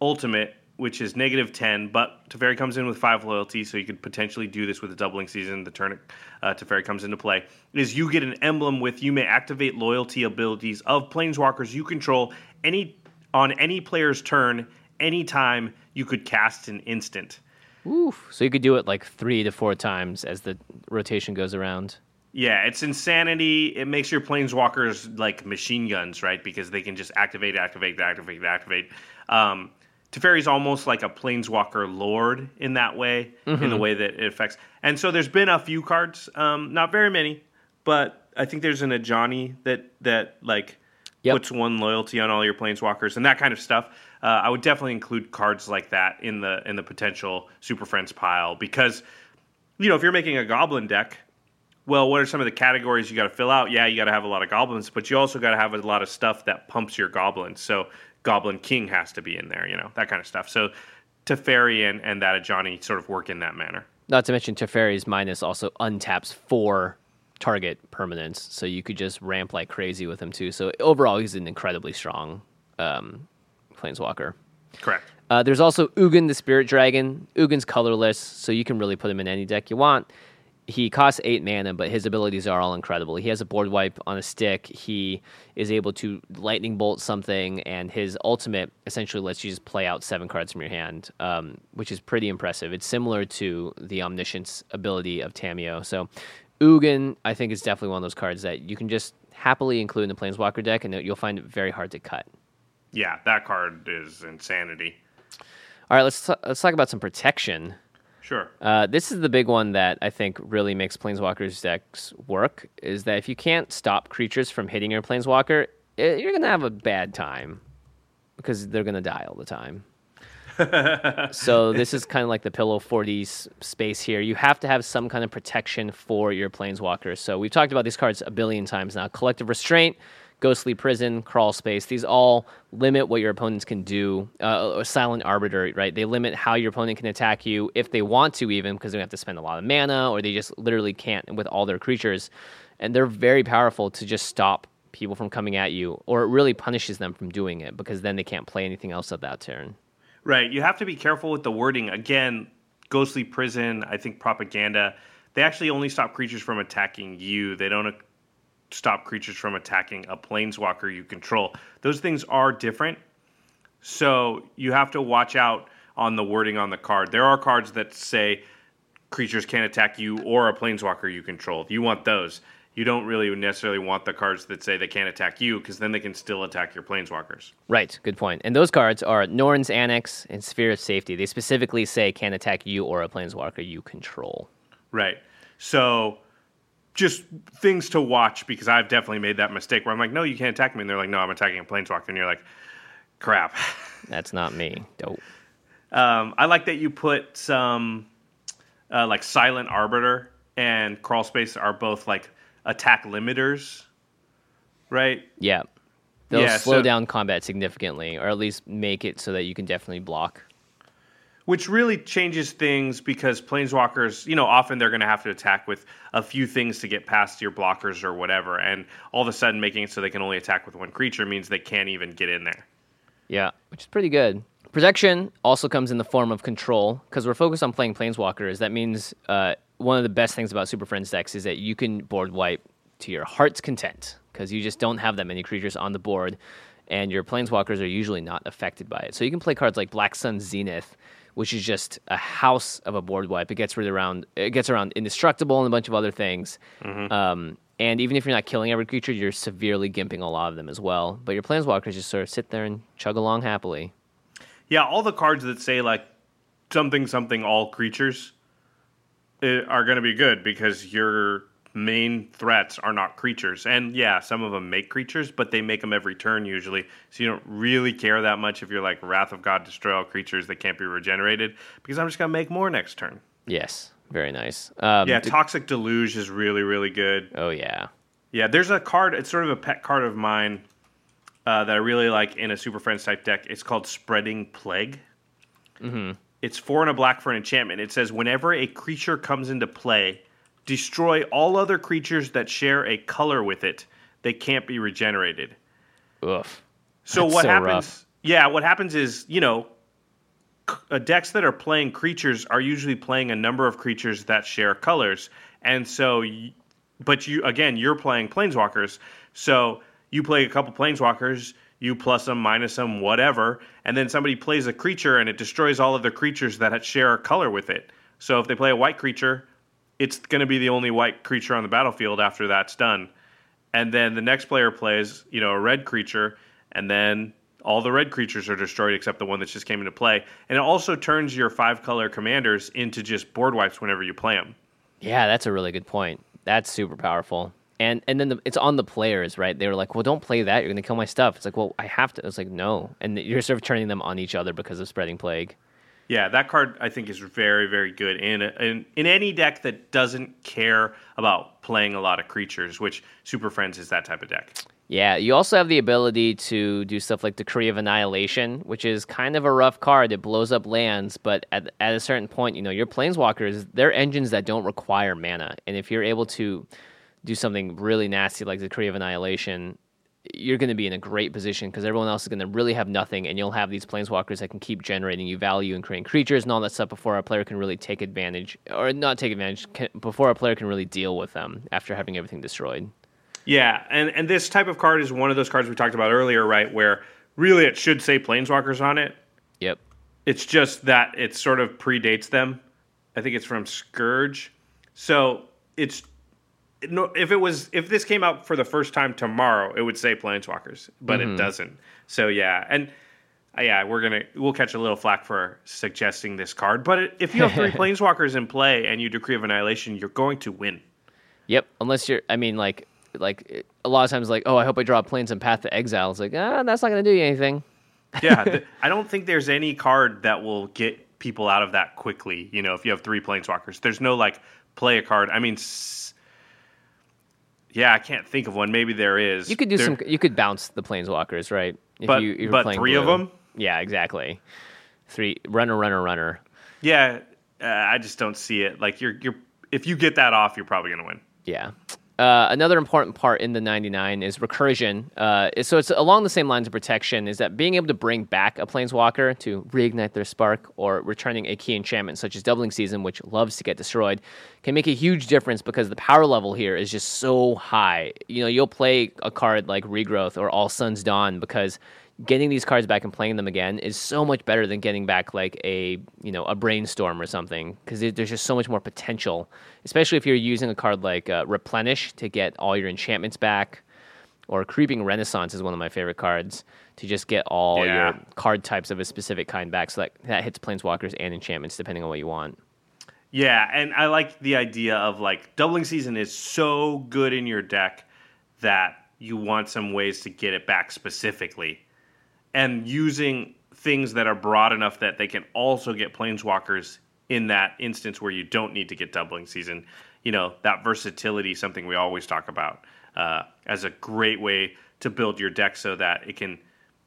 ultimate which is negative ten, but Teferi comes in with five loyalty, so you could potentially do this with a doubling season. The turn uh, Teferi comes into play is you get an emblem with you may activate loyalty abilities of planeswalkers you control any on any player's turn, anytime you could cast an instant. Oof. So you could do it like three to four times as the rotation goes around. Yeah, it's insanity. It makes your planeswalkers like machine guns, right? Because they can just activate, activate, activate, activate. Um, Teferi's almost like a planeswalker lord in that way, mm-hmm. in the way that it affects. And so there's been a few cards, um, not very many, but I think there's an Ajani that that like yep. puts one loyalty on all your planeswalkers and that kind of stuff. Uh, I would definitely include cards like that in the in the potential Super Friends pile because, you know, if you're making a goblin deck, well, what are some of the categories you got to fill out? Yeah, you got to have a lot of goblins, but you also got to have a lot of stuff that pumps your goblins. So Goblin King has to be in there, you know, that kind of stuff. So Teferi and, and that Ajani sort of work in that manner. Not to mention Teferi's minus also untaps four target permanents, so you could just ramp like crazy with him too. So overall, he's an incredibly strong um, planeswalker. Correct. Uh, there's also Ugin, the Spirit Dragon. Ugin's colorless, so you can really put him in any deck you want. He costs eight mana, but his abilities are all incredible. He has a board wipe on a stick. He is able to lightning bolt something, and his ultimate essentially lets you just play out seven cards from your hand, um, which is pretty impressive. It's similar to the Omniscience ability of Tamiyo. So Ugin, I think, is definitely one of those cards that you can just happily include in the Planeswalker deck, and you'll find it very hard to cut. Yeah, that card is insanity. All right, let's t- let's talk about some protection. Sure. Uh, this is the big one that I think really makes Planeswalker's decks work, is that if you can't stop creatures from hitting your Planeswalker, it, you're going to have a bad time because they're going to die all the time. So this is kind of like the Pillow forties space here. You have to have some kind of protection for your Planeswalker. So we've talked about these cards a billion times now. Collective Restraint, Ghostly Prison, Crawl Space, these all limit what your opponents can do. Uh, Silent Arbiter, right? They limit how your opponent can attack you if they want to, even because they have to spend a lot of mana, or they just literally can't with all their creatures. And they're very powerful to just stop people from coming at you, or it really punishes them from doing it because then they can't play anything else at that turn. Right. You have to be careful with the wording. Again, Ghostly Prison, I think Propaganda, they actually only stop creatures from attacking you. They don't stop creatures from attacking a planeswalker you control. Those things are different, so you have to watch out on the wording on the card. There are cards that say creatures can't attack you or a planeswalker you control. You want those. You don't really necessarily want the cards that say they can't attack you, because then they can still attack your planeswalkers. Right, good point. And those cards are Norn's Annex and Sphere of Safety. They specifically say can't attack you or a planeswalker you control. Right, so just things to watch, because I've definitely made that mistake where I'm like, no, you can't attack me. And they're like, no, I'm attacking a planeswalker. And you're like, crap. That's not me. Dope. Um, I like that you put some, uh, like, Silent Arbiter and Crawl Space are both, like, attack limiters, right? Yeah. They'll yeah, slow so, down combat significantly, or at least make it so that you can definitely block. Which really changes things, because planeswalkers, you know, often they're going to have to attack with a few things to get past your blockers or whatever. And all of a sudden making it so they can only attack with one creature means they can't even get in there. Yeah, which is pretty good. Protection also comes in the form of control, because we're focused on playing planeswalkers. That means uh, one of the best things about Super Friends decks is that you can board wipe to your heart's content, because you just don't have that many creatures on the board, and your planeswalkers are usually not affected by it. So you can play cards like Black Sun Zenith, which is just a house of a board wipe. It gets rid around, it gets around Indestructible and a bunch of other things. Mm-hmm. Um, and even if you're not killing every creature, you're severely gimping a lot of them as well. But your planeswalkers just sort of sit there and chug along happily. Yeah, all the cards that say, like, something, something, all creatures are going to be good, because your main threats are not creatures. And, yeah, some of them make creatures, but they make them every turn usually. So you don't really care that much if you're like, Wrath of God, destroy all creatures that can't be regenerated, because I'm just going to make more next turn. Yes, very nice. Um, yeah, Toxic de- Deluge is really, really good. Oh, yeah. Yeah, there's a card, it's sort of a pet card of mine uh, that I really like in a Super Friends type deck. It's called Spreading Plague. Mm-hmm. It's four and a black for an enchantment. It says, whenever a creature comes into play, destroy all other creatures that share a color with it. They can't be regenerated. Oof. So That's what so happens? Rough. Yeah, what happens is, you know, uh, decks that are playing creatures are usually playing a number of creatures that share colors. And so, but you, again, you're playing planeswalkers. So you play a couple planeswalkers, you plus them, minus them, whatever. And then somebody plays a creature and it destroys all of the creatures that share a color with it. So if they play a white creature, it's going to be the only white creature on the battlefield after that's done. And then the next player plays, you know, a red creature, and then all the red creatures are destroyed except the one that just came into play. And it also turns your five-color commanders into just board wipes whenever you play them. Yeah, that's a really good point. That's super powerful. And and then the, it's on the players, right? They were like, well, don't play that. You're going to kill my stuff. It's like, well, I have to. It's like, no. And you're sort of turning them on each other because of Spreading Plague. Yeah, that card, I think, is very, very good in, in in any deck that doesn't care about playing a lot of creatures, which Super Friends is that type of deck. Yeah, you also have the ability to do stuff like Decree of Annihilation, which is kind of a rough card. It blows up lands, but at, at a certain point, you know, your Planeswalkers, they're engines that don't require mana. And if you're able to do something really nasty like Decree of Annihilation, you're going to be in a great position because everyone else is going to really have nothing, and you'll have these planeswalkers that can keep generating you value and creating creatures and all that stuff before a player can really take advantage, or not take advantage, can, before a player can really deal with them after having everything destroyed. Yeah, and, and this type of card is one of those cards we talked about earlier, right, where really it should say planeswalkers on it. Yep. It's just that it sort of predates them. I think it's from Scourge. So it's... No, if it was, if this came out for the first time tomorrow, it would say Planeswalkers, but mm-hmm. it doesn't. So yeah, and uh, yeah, we're gonna we'll catch a little flack for suggesting this card. But it, if you have three Planeswalkers in play and you Decree of Annihilation, you're going to win. Yep, unless you're. I mean, like like a lot of times, like oh, I hope I draw Planes and Path to Exile. It's like ah, that's not gonna do you anything. yeah, th- I don't think there's any card that will get people out of that quickly. You know, if you have three Planeswalkers, there's no like play a card. I mean. S- Yeah, I can't think of one. Maybe there is. You could do there, some. You could bounce the planeswalkers, right? If but you, if you're but three blue. Of them. Yeah, exactly. Three runner, runner, runner. Yeah, uh, I just don't see it. Like you're, you're. If you get that off, you're probably gonna win. Yeah. Uh, another important part in the ninety-nine is recursion. Uh, so it's along the same lines of protection. Is that being able to bring back a planeswalker to reignite their spark, or returning a key enchantment such as Doubling Season, which loves to get destroyed, can make a huge difference because the power level here is just so high. You know, you'll play a card like Regrowth or All Sun's Dawn because getting these cards back and playing them again is so much better than getting back like a you know a Brainstorm or something because there's just so much more potential, especially if you're using a card like uh, Replenish to get all your enchantments back, or Creeping Renaissance is one of my favorite cards to just get all yeah. your card types of a specific kind back. So that, that hits Planeswalkers and enchantments depending on what you want. Yeah, and I like the idea of like Doubling Season is so good in your deck that you want some ways to get it back specifically. And using things that are broad enough that they can also get planeswalkers in that instance where you don't need to get Doubling Season. You know, that versatility, something we always talk about uh, as a great way to build your deck so that it can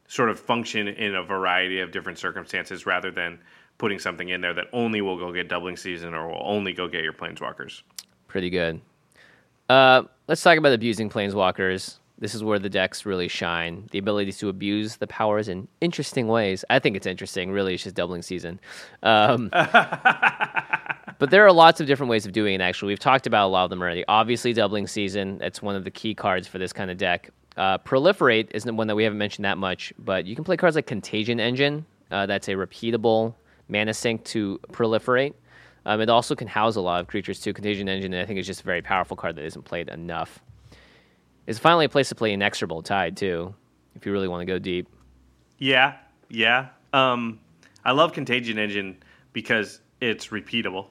sort of function in a variety of different circumstances rather than putting something in there that only will go get Doubling Season or will only go get your planeswalkers. Pretty good. Uh, let's talk about abusing planeswalkers. This is where the decks really shine. The ability to abuse the powers in interesting ways. I think it's interesting. Really, it's just Doubling Season. Um, but there are lots of different ways of doing it, actually. We've talked about a lot of them already. Obviously, Doubling Season. That's one of the key cards for this kind of deck. Uh, Proliferate isn't one that we haven't mentioned that much, but you can play cards like Contagion Engine. Uh, that's a repeatable mana sink to Proliferate. Um, it also can house a lot of creatures, too. Contagion Engine, I think, is just a very powerful card that isn't played enough. It's finally a place to play Inexorable Tide, too, if you really want to go deep. Yeah, yeah. Um, I love Contagion Engine because it's repeatable.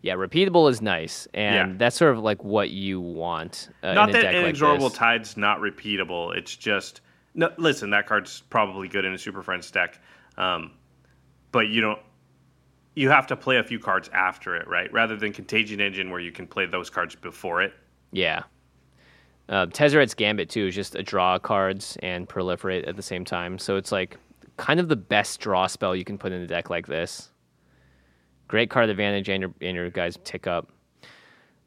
Yeah, repeatable is nice, and yeah. that's sort of like what you want uh, not in a deck like this. Not that Inexorable Tide's not repeatable. It's just... No, listen, that card's probably good in a Super Friends deck, um, but you don't... You have to play a few cards after it, right? Rather than Contagion Engine where you can play those cards before it. Yeah. Uh, Tezzeret's Gambit, too, is just a draw cards and Proliferate at the same time. So it's, like, kind of the best draw spell you can put in a deck like this. Great card advantage, and your, and your guys tick up.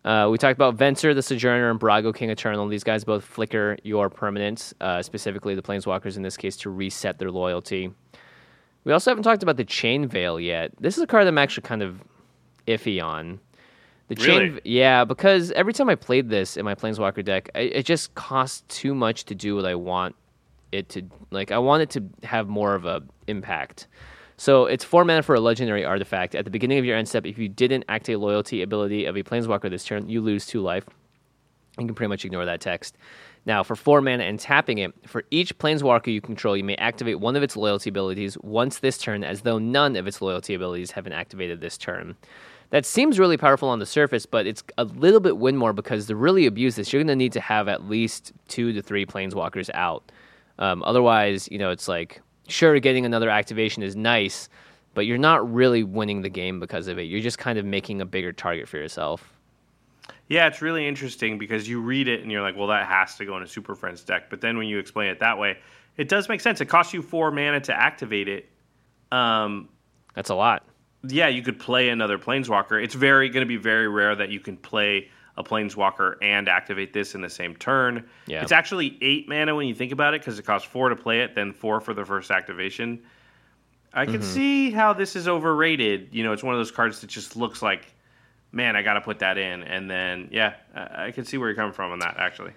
Uh, we talked about Venser, the Sojourner, and Brago, King Eternal. These guys both flicker your permanents, uh, specifically the Planeswalkers in this case, to reset their loyalty. We also haven't talked about the Chain Veil yet. This is a card that I'm actually kind of iffy on. The really? Chain, yeah, because every time I played this in my Planeswalker deck, I, it just costs too much to do what I want it to. Like, I want it to have more of a impact. So it's four mana for a legendary artifact. At the beginning of your end step, if you didn't act a loyalty ability of a Planeswalker this turn, you lose two life. You can pretty much ignore that text. Now, for four mana and tapping it, for each Planeswalker you control, you may activate one of its loyalty abilities once this turn, as though none of its loyalty abilities have been activated this turn. That seems really powerful on the surface, but it's a little bit win more because to really abuse this, you're going to need to have at least two to three Planeswalkers out. Um, otherwise, you know, it's like, sure, getting another activation is nice, but you're not really winning the game because of it. You're just kind of making a bigger target for yourself. Yeah, it's really interesting because you read it and you're like, well, that has to go in a Super Friends deck. But then when you explain it that way, it does make sense. It costs you four mana to activate it. Um, That's a lot. Yeah, you could play another Planeswalker. It's very going to be very rare that you can play a Planeswalker and activate this in the same turn. Yeah. It's actually eight mana when you think about it because it costs four to play it, then four for the first activation. I can mm-hmm. see how this is overrated. You know, it's one of those cards that just looks like, man, I got to put that in. And then, yeah, I can see where you're coming from on that, actually.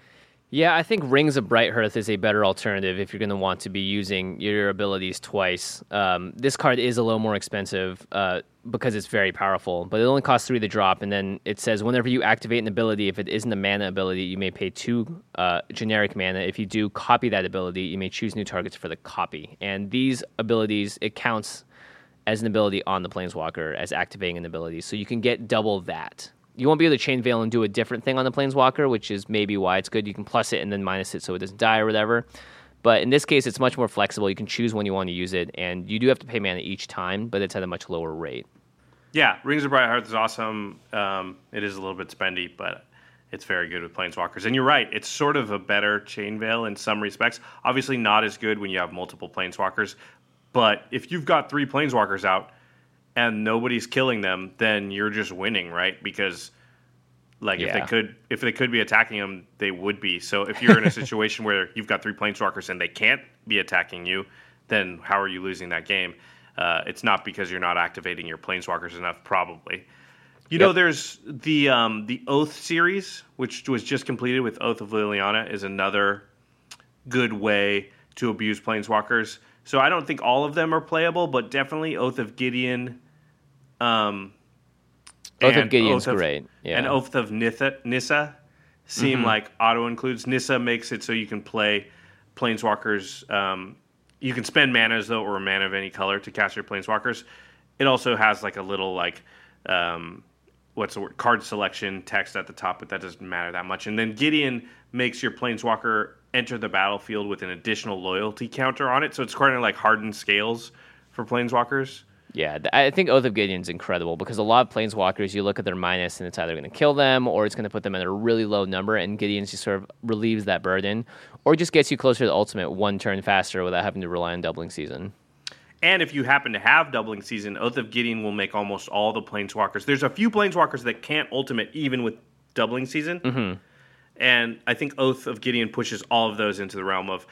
Yeah, I think Rings of Bright Hearth is a better alternative if you're going to want to be using your abilities twice. Um, this card is a little more expensive uh, because it's very powerful, but it only costs three to drop, and then it says whenever you activate an ability, if it isn't a mana ability, you may pay two uh, generic mana. If you do copy that ability, you may choose new targets for the copy. And these abilities, it counts as an ability on the Planeswalker as activating an ability, so you can get double that. You won't be able to Chain Veil and do a different thing on the Planeswalker, which is maybe why it's good. You can plus it and then minus it so it doesn't die or whatever. But in this case, it's much more flexible. You can choose when you want to use it, and you do have to pay mana each time, but it's at a much lower rate. Yeah, Rings of Bright Hearth is awesome. Um, it is a little bit spendy, but it's very good with Planeswalkers. And you're right, it's sort of a better Chain Veil in some respects. Obviously not as good when you have multiple Planeswalkers, but if you've got three Planeswalkers out, and nobody's killing them, then you're just winning, right? Because, like, yeah. if they could if they could be attacking them, they would be. So if you're in a situation where you've got three Planeswalkers and they can't be attacking you, then how are you losing that game? Uh, it's not because you're not activating your Planeswalkers enough, probably. You yep. know, there's the um, the Oath series, which was just completed with Oath of Liliana, is another good way to abuse Planeswalkers. So I don't think all of them are playable, but definitely Oath of Gideon... Um, Oath of Gideon's Oath of, great. Yeah. And Oath of Nitha, Nissa seem mm-hmm. like auto-includes. Nissa makes it so you can play Planeswalkers. Um, you can spend manas, though, or a mana of any color to cast your Planeswalkers. It also has, like, a little, like, um, what's the word? Card selection text at the top, but that doesn't matter that much. And then Gideon makes your Planeswalker enter the battlefield with an additional loyalty counter on it. So it's kind of like hardened scales for Planeswalkers. Yeah, I think Oath of Gideon's incredible because a lot of Planeswalkers, you look at their minus and it's either going to kill them or it's going to put them at a really low number, and Gideon's just sort of relieves that burden or just gets you closer to the ultimate one turn faster without having to rely on Doubling Season. And if you happen to have Doubling Season, Oath of Gideon will make almost all the Planeswalkers. There's a few Planeswalkers that can't ultimate even with Doubling Season, mm-hmm. and I think Oath of Gideon pushes all of those into the realm of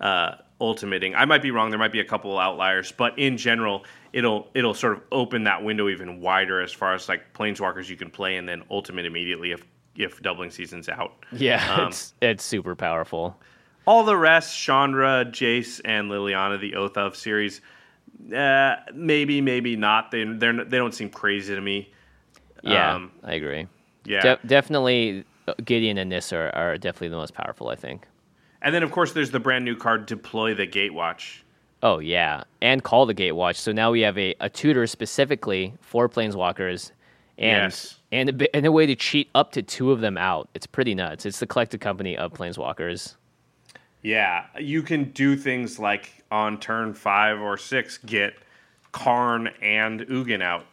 uh, ultimating. I might be wrong. There might be a couple outliers, but in general, it'll it'll sort of open that window even wider as far as like Planeswalkers you can play and then ultimate immediately if if Doubling Season's out. Yeah, um, it's it's super powerful. All the rest, Chandra, Jace, and Liliana, the Oath of series, uh, maybe maybe not. They they're, they don't seem crazy to me. Yeah, um, I agree. Yeah, De- definitely Gideon and Nissa are, are definitely the most powerful, I think. And then, of course, there's the brand new card, Deploy the Gatewatch. Oh, yeah, and Call the Gatewatch. So now we have a, a tutor specifically for Planeswalkers and, yes. and, a, and a way to cheat up to two of them out. It's pretty nuts. It's the collected company of Planeswalkers. Yeah, you can do things like on turn five or six, get Karn and Ugin out.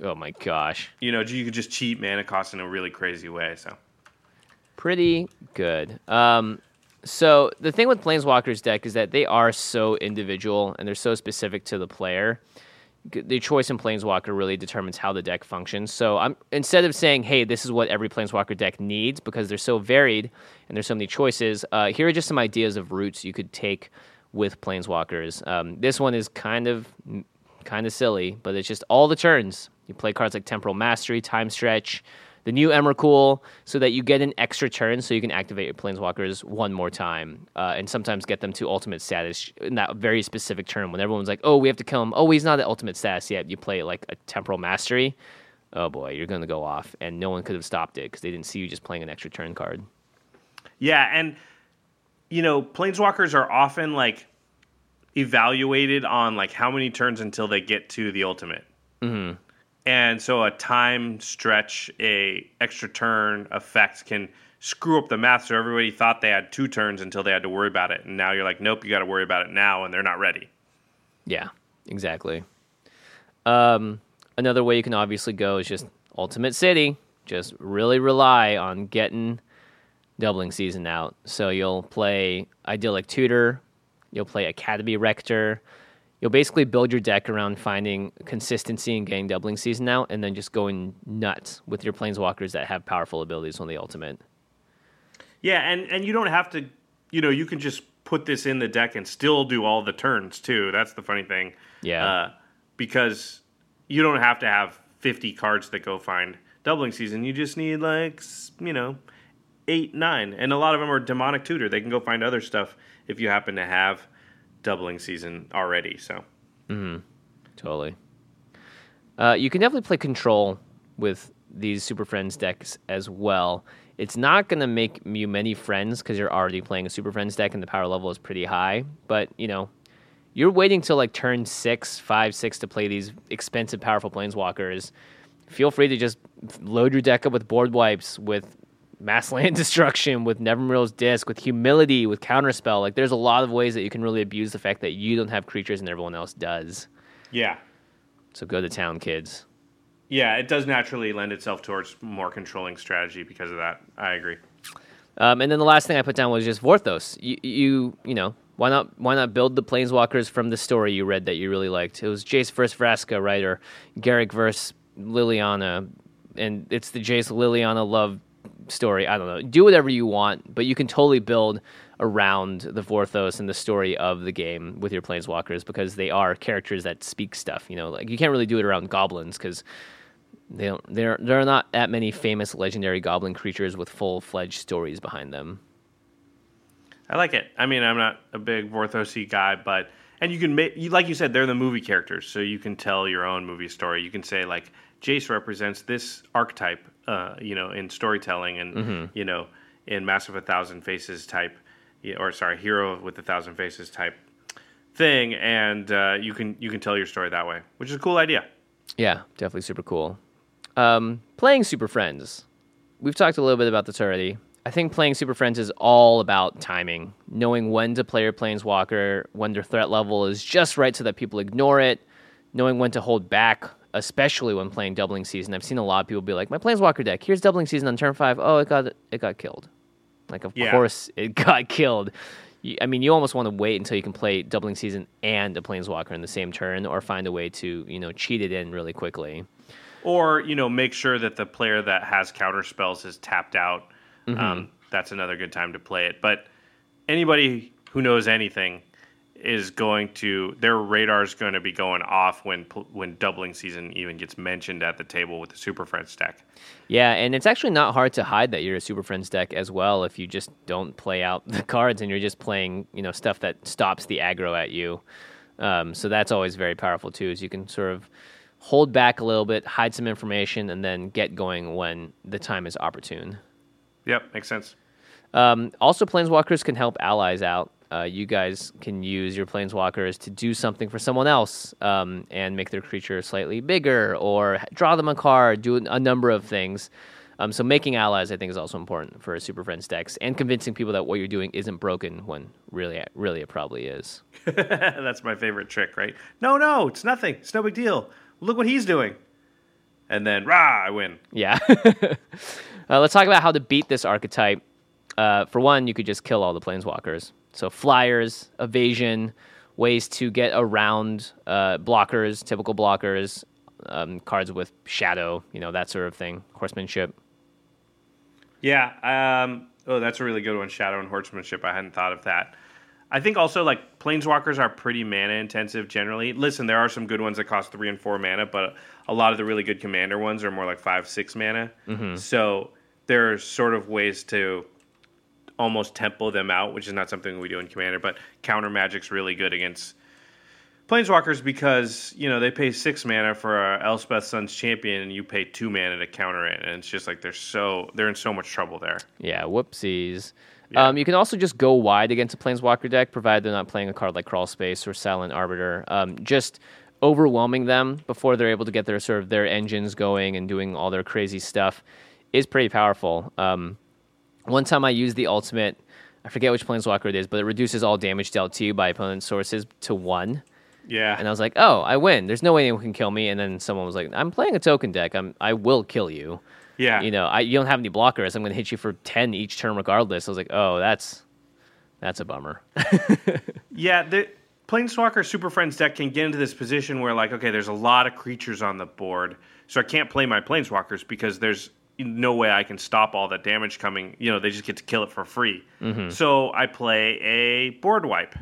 Oh, my gosh. You know, you could just cheat mana cost in a really crazy way. So pretty good. Um... So the thing with Planeswalker's deck is that they are so individual and they're so specific to the player. The choice in Planeswalker really determines how the deck functions. So I'm instead of saying, hey, this is what every Planeswalker deck needs because they're so varied and there's so many choices, uh, here are just some ideas of routes you could take with Planeswalkers. Um, this one is kind of kind of silly, but it's just all the turns. You play cards like Temporal Mastery, Time Stretch, the new Emrakul, so that you get an extra turn so you can activate your Planeswalkers one more time, uh, and sometimes get them to ultimate status in that very specific turn when everyone's like, oh, we have to kill him. Oh, he's not at ultimate status yet. You play like a Temporal Mastery. Oh, boy, you're going to go off, and no one could have stopped it because they didn't see you just playing an extra turn card. Yeah, and, you know, Planeswalkers are often, like, evaluated on, like, how many turns until they get to the ultimate. Mm-hmm. And so a time stretch, a extra turn effect can screw up the math. So everybody thought they had two turns until they had to worry about it. And now you're like, nope, you got to worry about it now, and they're not ready. Yeah, exactly. Um, another way you can obviously go is just Ultimate City. Just really rely on getting Doubling Season out. So you'll play Idyllic Tutor. You'll play Academy Rector. You'll basically build your deck around finding consistency and getting Doubling Season out, and then just going nuts with your Planeswalkers that have powerful abilities on the ultimate. Yeah, and, and you don't have to, you know, you can just put this in the deck and still do all the turns, too. That's the funny thing. Yeah. Uh, because you don't have to have fifty cards that go find Doubling Season. You just need, like, you know, eight, nine. And a lot of them are Demonic Tutor. They can go find other stuff if you happen to have Doubling Season already, so. Mm-hmm. Totally. Uh, you can definitely play Control with these Super Friends decks as well. It's not going to make you many friends because you're already playing a Super Friends deck and the power level is pretty high, but, you know, you're waiting till like turn six, five, six to play these expensive, powerful Planeswalkers. Feel free to just load your deck up with Board Wipes, with Mass Land Destruction, with Nevermill's Disc, with Humility, with Counterspell. Like, there's a lot of ways that you can really abuse the fact that you don't have creatures and everyone else does. Yeah. So go to town, kids. Yeah, it does naturally lend itself towards more controlling strategy because of that. I agree. Um, and then the last thing I put down was just Vorthos. You, you, you know, why not why not build the Planeswalkers from the story you read that you really liked? It was Jace versus Vraska, right? Or Garrick versus Liliana. And it's the Jace Liliana love story. I don't know. Do whatever you want, but you can totally build around the Vorthos and the story of the game with your Planeswalkers because they are characters that speak stuff. You know, like you can't really do it around goblins because they don't. There, there are not that many famous legendary goblin creatures with full-fledged stories behind them. I like it. I mean, I'm not a big Vorthosy guy, but and you can make, like you said, they're the movie characters, so you can tell your own movie story. You can say like Jace represents this archetype. Uh, you know, in storytelling and, mm-hmm. you know, in Master of a Thousand Faces type, or sorry, Hero with a Thousand Faces type thing. And uh, you can you can tell your story that way, which is a cool idea. Yeah, definitely super cool. Um, playing Super Friends. We've talked a little bit about this already. I think playing Super Friends is all about timing, knowing when to play your Planeswalker, when their threat level is just right so that people ignore it, knowing when to hold back, especially when playing Doubling Season. I've seen a lot of people be like, my Planeswalker deck, here's Doubling Season on turn five. Oh, it got it got killed. Like, of yeah. course it got killed. You, I mean, you almost want to wait until you can play Doubling Season and a Planeswalker in the same turn or find a way to, you know, cheat it in really quickly. Or, you know, make sure that the player that has counter spells is tapped out. Mm-hmm. Um, that's another good time to play it. But anybody who knows anything is going to, their radar is going to be going off when when Doubling Season even gets mentioned at the table with the Super Friends deck. Yeah, and it's actually not hard to hide that you're a Super Friends deck as well if you just don't play out the cards and you're just playing, you know, stuff that stops the aggro at you. Um, so that's always very powerful too, is you can sort of hold back a little bit, hide some information, and then get going when the time is opportune. Yep, makes sense. Um, also, Planeswalkers can help allies out. Uh, you guys can use your Planeswalkers to do something for someone else um, and make their creature slightly bigger or draw them a card, do a number of things. Um, so making allies, I think, is also important for Super Friends decks and convincing people that what you're doing isn't broken when really, really it probably is. That's my favorite trick, right? No, no, it's nothing. It's no big deal. Look what he's doing. And then, rah, I win. Yeah. uh, let's talk about how to beat this archetype. Uh, for one, you could just kill all the Planeswalkers. So flyers, evasion, ways to get around uh, blockers, typical blockers, um, cards with shadow, you know, that sort of thing, horsemanship. Yeah. Um, oh, that's a really good one, shadow and horsemanship. I hadn't thought of that. I think also, like, Planeswalkers are pretty mana-intensive generally. Listen, there are some good ones that cost three and four mana, but a lot of the really good Commander ones are more like five, six mana. Mm-hmm. So there are sort of ways to almost tempo them out, which is not something we do in Commander, but counter magic's really good against Planeswalkers because, you know, they pay six mana for Elspeth Sun's Champion, and you pay two mana to counter it, and it's just like they're so they're in so much trouble there. Yeah, whoopsies. Yeah. Um, you can also just go wide against a Planeswalker deck, provided they're not playing a card like Crawl Space or Silent Arbiter. Um, just overwhelming them before they're able to get their sort of their engines going and doing all their crazy stuff is pretty powerful. Um, one time I used the ultimate, I forget which Planeswalker it is, but it reduces all damage dealt to you by opponent's sources to one. Yeah. And I was like, oh, I win. There's no way anyone can kill me. And then someone was like, I'm playing a token deck. I'm I will kill you. Yeah, you know, I you don't have any blockers. I'm going to hit you for ten each turn regardless. I was like, oh, that's that's a bummer. Yeah, the Planeswalker Super Friends deck can get into this position where, like, okay, there's a lot of creatures on the board, so I can't play my Planeswalkers because there's no way I can stop all that damage coming. You know, they just get to kill it for free. Mm-hmm. So I play a board wipe,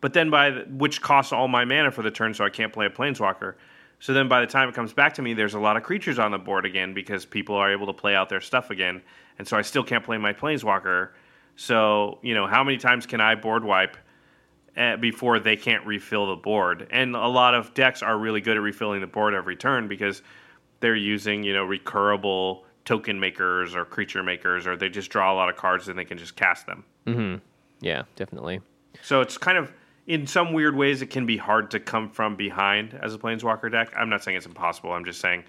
but then by the, which costs all my mana for the turn, so I can't play a Planeswalker. So then by the time it comes back to me, there's a lot of creatures on the board again because people are able to play out their stuff again. And so I still can't play my Planeswalker. So, you know, how many times can I board wipe before they can't refill the board? And a lot of decks are really good at refilling the board every turn because they're using, you know, recurrable token makers or creature makers, or they just draw a lot of cards and they can just cast them. Mm-hmm. Yeah, definitely. So it's kind of... in some weird ways, it can be hard to come from behind as a Planeswalker deck. I'm not saying it's impossible. I'm just saying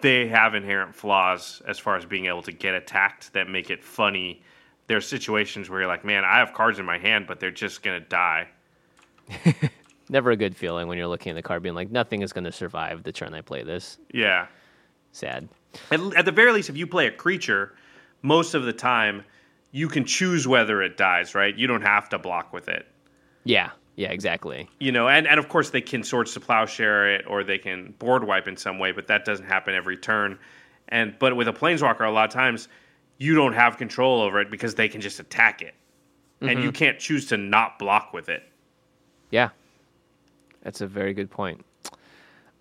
they have inherent flaws as far as being able to get attacked that make it funny. There's situations where you're like, man, I have cards in my hand, but they're just going to die. Never a good feeling when you're looking at the card being like, nothing is going to survive the turn I play this. Yeah. Sad. At, at the very least, if you play a creature, most of the time, you can choose whether it dies, right? You don't have to block with it. Yeah. Yeah, exactly. You know, and, and of course they can Swords to Plowshare it, or they can board wipe in some way, but that doesn't happen every turn. And but with a Planeswalker, a lot of times you don't have control over it because they can just attack it, mm-hmm. and you can't choose to not block with it. Yeah, that's a very good point.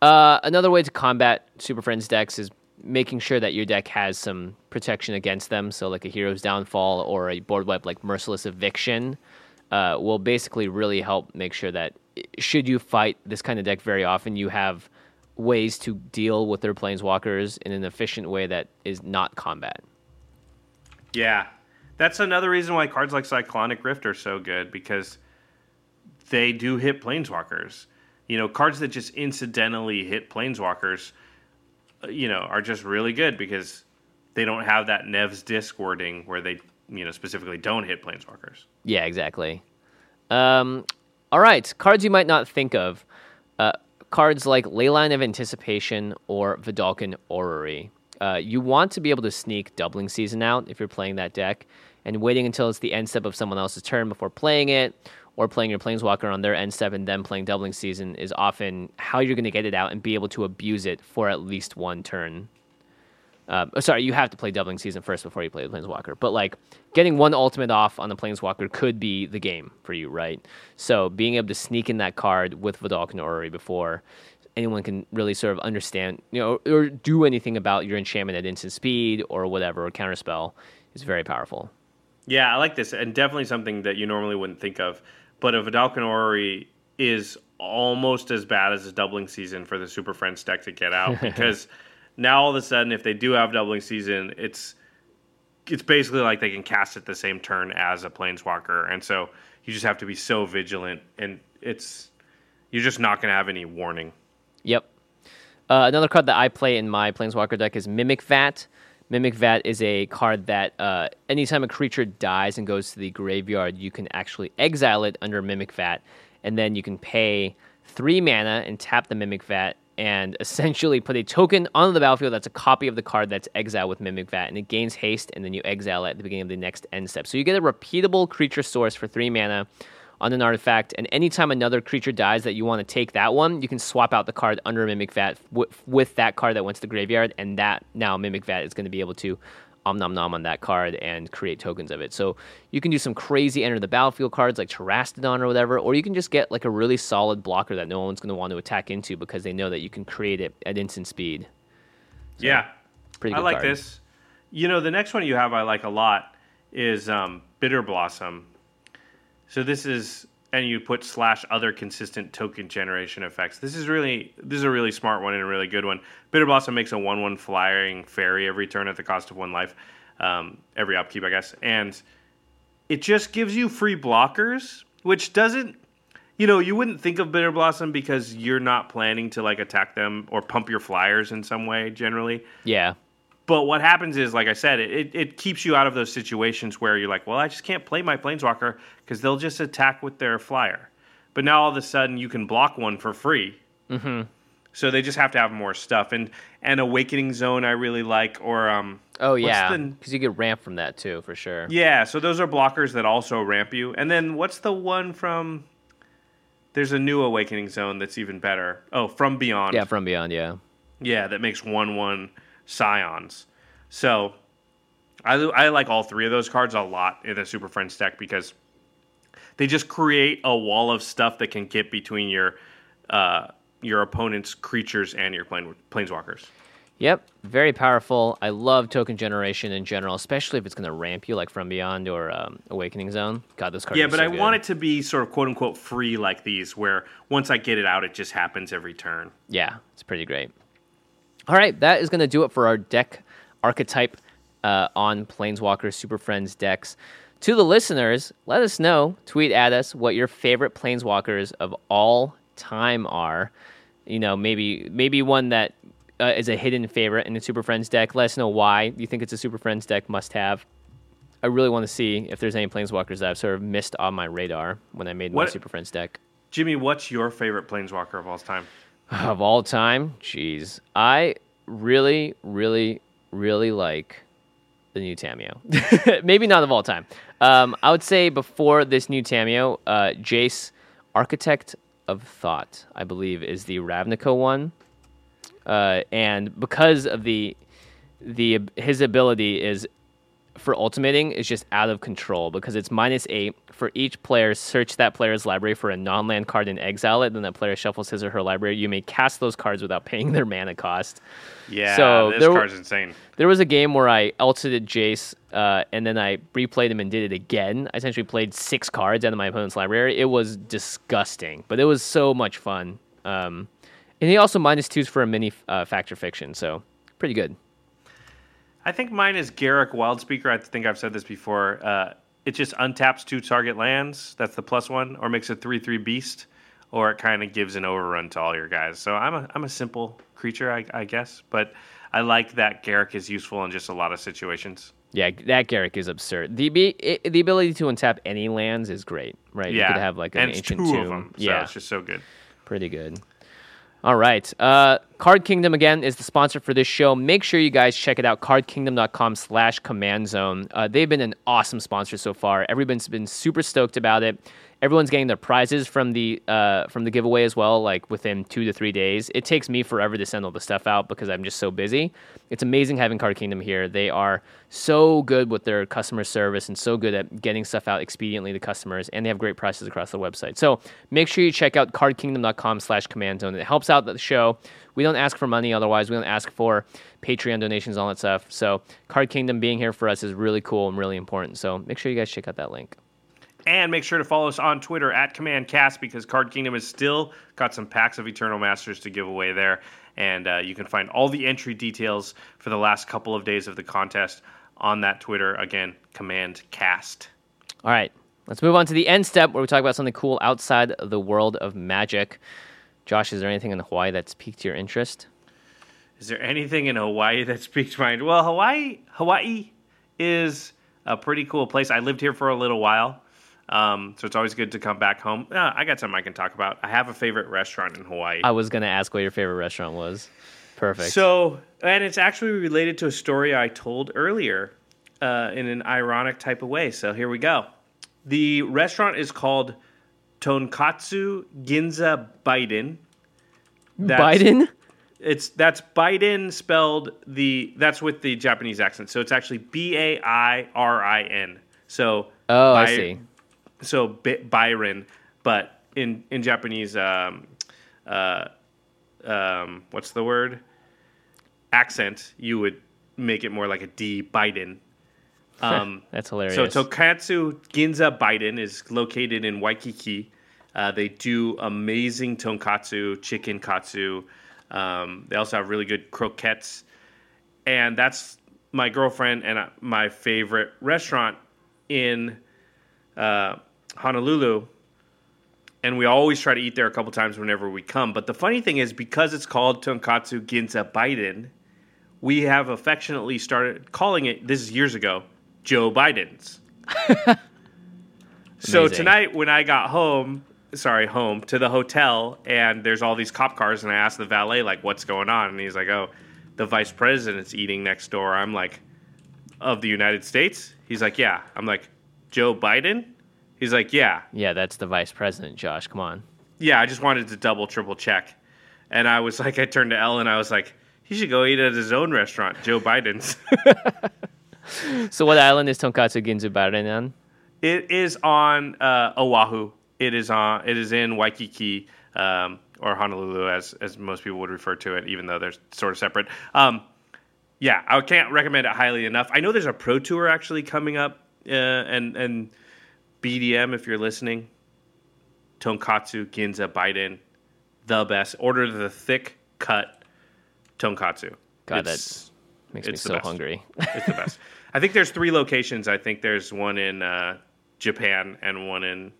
Uh, another way to combat Super Friends decks is making sure that your deck has some protection against them. So like a Hero's Downfall or a board wipe like Merciless Eviction. Uh, will basically really help make sure that should you fight this kind of deck very often, you have ways to deal with their Planeswalkers in an efficient way that is not combat. Yeah. That's another reason why cards like Cyclonic Rift are so good, because they do hit Planeswalkers. You know, cards that just incidentally hit Planeswalkers, you know, are just really good because they don't have that Nev's Disc wording where they... you know, specifically don't hit Planeswalkers. Yeah, exactly. Um, all right, cards you might not think of. Uh, cards like Leyline of Anticipation or Vidalcan Orrery. Uh, you want to be able to sneak Doubling Season out if you're playing that deck, and waiting until it's the end step of someone else's turn before playing it, or playing your Planeswalker on their end step and then playing Doubling Season is often how you're going to get it out and be able to abuse it for at least one turn. Uh, sorry, you have to play Doubling Season first before you play the Planeswalker. But, like, getting one ultimate off on the Planeswalker could be the game for you, right? So being able to sneak in that card with Vidalcan Orrery before anyone can really sort of understand, you know, or do anything about your enchantment at instant speed or whatever, or counterspell is very powerful. Yeah, I like this, and definitely something that you normally wouldn't think of. But a Vidalcan Orrery is almost as bad as a Doubling Season for the Super Friends deck to get out because... now, all of a sudden, if they do have Doubling Season, it's it's basically like they can cast it the same turn as a Planeswalker. And so you just have to be so vigilant, and it's you're just not going to have any warning. Yep. Uh, another card that I play in my Planeswalker deck is Mimic Vat. Mimic Vat is a card that uh, anytime a creature dies and goes to the graveyard, you can actually exile it under Mimic Vat, and then you can pay three mana and tap the Mimic Vat, and essentially put a token on the battlefield that's a copy of the card that's exiled with Mimic Vat, and it gains haste, and then you exile it at the beginning of the next end step. So you get a repeatable creature source for three mana on an artifact, and anytime another creature dies that you want to take that one, you can swap out the card under a Mimic Vat w- with that card that went to the graveyard, and that now Mimic Vat is going to be able to Om Nom Nom on that card and create tokens of it. So you can do some crazy enter the battlefield cards like Terastodon or whatever, or you can just get like a really solid blocker that no one's going to want to attack into because they know that you can create it at instant speed. So, yeah, pretty good I like card. This. You know, the next one you have I like a lot is um, Bitter Blossom. So this is, and you put slash other consistent token generation effects. This is really, this is a really smart one and a really good one. Bitter Blossom makes a one one flying fairy every turn at the cost of one life, um, every upkeep, I guess. And it just gives you free blockers, which doesn't, you know, you wouldn't think of Bitter Blossom because you're not planning to like attack them or pump your flyers in some way generally. Yeah. But what happens is, like I said, it, it keeps you out of those situations where you're like, well, I just can't play my Planeswalker because they'll just attack with their flyer. But now all of a sudden you can block one for free. Mm-hmm. So they just have to have more stuff. And and Awakening Zone I really like. Or um, oh, yeah, because you get ramp from that too, for sure. Yeah, so those are blockers that also ramp you. And then what's the one from... There's a new Awakening Zone that's even better. Oh, From Beyond. Yeah, From Beyond, yeah. Yeah, that makes one one... Scions. So I, I like all three of those cards a lot in the Super Friends deck because they just create a wall of stuff that can get between your uh, your opponent's creatures and your plane, planeswalkers. Yep, very powerful. I love token generation in general, especially if it's going to ramp you like From Beyond or um, Awakening Zone. God, those cards yeah, are but so I good. Want it to be sort of quote-unquote free like these where once I get it out, it just happens every turn. Yeah, it's pretty great. All right, that is going to do it for our deck archetype uh, on Planeswalker Super Friends decks. To the listeners, let us know, tweet at us what your favorite Planeswalkers of all time are. You know, maybe maybe one that uh, is a hidden favorite in the Super Friends deck. Let us know why you think it's a Super Friends deck must-have. I really want to see if there's any Planeswalkers that I've sort of missed on my radar when I made what, my Super Friends deck. Jimmy, what's your favorite Planeswalker of all time? Of all time? Jeez. I really, really, really like the new Tamiyo. Maybe not of all time. Um, I would say before this new Tamiyo, uh, Jace, Architect of Thought, I believe, is the Ravnica one. Uh, and because of the the his ability is for ultimating is just out of control because it's minus eight for each player. Search that player's library for a non-land card and exile it. Then that player shuffles his or her library. You may cast those cards without paying their mana cost. Yeah, so this card's insane. There was a game where I ulted Jace, uh, and then I replayed him and did it again. I essentially played six cards out of my opponent's library. It was disgusting, but it was so much fun. Um, and he also minus twos for a mini uh, Fact or Fiction, so pretty good. I think mine is Garrick Wildspeaker. I think I've said this before. Uh, it just untaps two target lands. That's the plus one, or makes a three three beast, or it kind of gives an overrun to all your guys. So I'm a I'm a simple creature, I, I guess, but I like that Garrick is useful in just a lot of situations. Yeah, that Garrick is absurd. The it, the ability to untap any lands is great, right? Yeah, you could have like an and ancient two tomb. Of them, so yeah, it's just so good. Pretty good. All right. Uh, Card Kingdom, again, is the sponsor for this show. Make sure you guys check it out, cardkingdom.com slash command zone. Uh, they've been an awesome sponsor so far. Everyone's been super stoked about it. Everyone's getting their prizes from the uh, from the giveaway as well, like within two to three days. It takes me forever to send all the stuff out because I'm just so busy. It's amazing having Card Kingdom here. They are so good with their customer service and so good at getting stuff out expediently to customers, and they have great prices across the website. So make sure you check out cardkingdom.com slash command zone. It helps out the show. We don't ask for money otherwise. We don't ask for Patreon donations, all that stuff. So Card Kingdom being here for us is really cool and really important. So make sure you guys check out that link. And make sure to follow us on Twitter at CommandCast because Card Kingdom has still got some packs of Eternal Masters to give away there. And uh, you can find all the entry details for the last couple of days of the contest on that Twitter. Again, CommandCast. All right, let's move on to the end step where we talk about something cool outside the world of Magic. Josh, is there anything in Hawaii that's piqued your interest? Is there anything in Hawaii that's piqued mine? Well, Hawaii, Hawaii is a pretty cool place. I lived here for a little while. Um, so it's always good to come back home. Uh, I got something I can talk about. I have a favorite restaurant in Hawaii. I was going to ask what your favorite restaurant was. Perfect. So, and it's actually related to a story I told earlier uh, in an ironic type of way. So here we go. The restaurant is called Tonkatsu Ginza Biden. That's, Biden? It's that's Biden spelled the that's with the Japanese accent. So it's actually B A I R I N. So Oh, By, I see. So By- Byron, but in in Japanese um uh um what's the word? Accent, you would make it more like a D, Biden. Um, That's hilarious. So Tonkatsu Ginza Biden is located in Waikiki. Uh, they do amazing tonkatsu, chicken katsu. Um, they also have really good croquettes. And that's my girlfriend and my favorite restaurant in uh, Honolulu. And we always try to eat there a couple times whenever we come. But the funny thing is, because it's called Tonkatsu Ginza Biden, we have affectionately started calling it, this is years ago, Joe Biden's. So amazing. Tonight when I got home, sorry, home, to the hotel, and there's all these cop cars, and I asked the valet, like, what's going on? And he's like, oh, the vice president's eating next door. I'm like, of the United States? He's like, yeah. I'm like, Joe Biden? He's like, yeah. Yeah, that's the vice president, Josh. Come on. Yeah, I just wanted to double, triple check. And I was like, I turned to Ellen, I was like, he should go eat at his own restaurant, Joe Biden's. So what island is Tonkatsu Ginza Biden on? It is on uh, Oahu. It is on. It is in Waikiki, um, or Honolulu, as as most people would refer to it, even though they're sort of separate. Um, yeah, I can't recommend it highly enough. I know there's a pro tour actually coming up, uh, and and B D M, if you're listening, Tonkatsu Ginza Biden, the best. Order the thick cut tonkatsu. God, it's, that makes me so best. hungry. It's the best. I think there's three locations. I think there's one in uh, Japan and one in,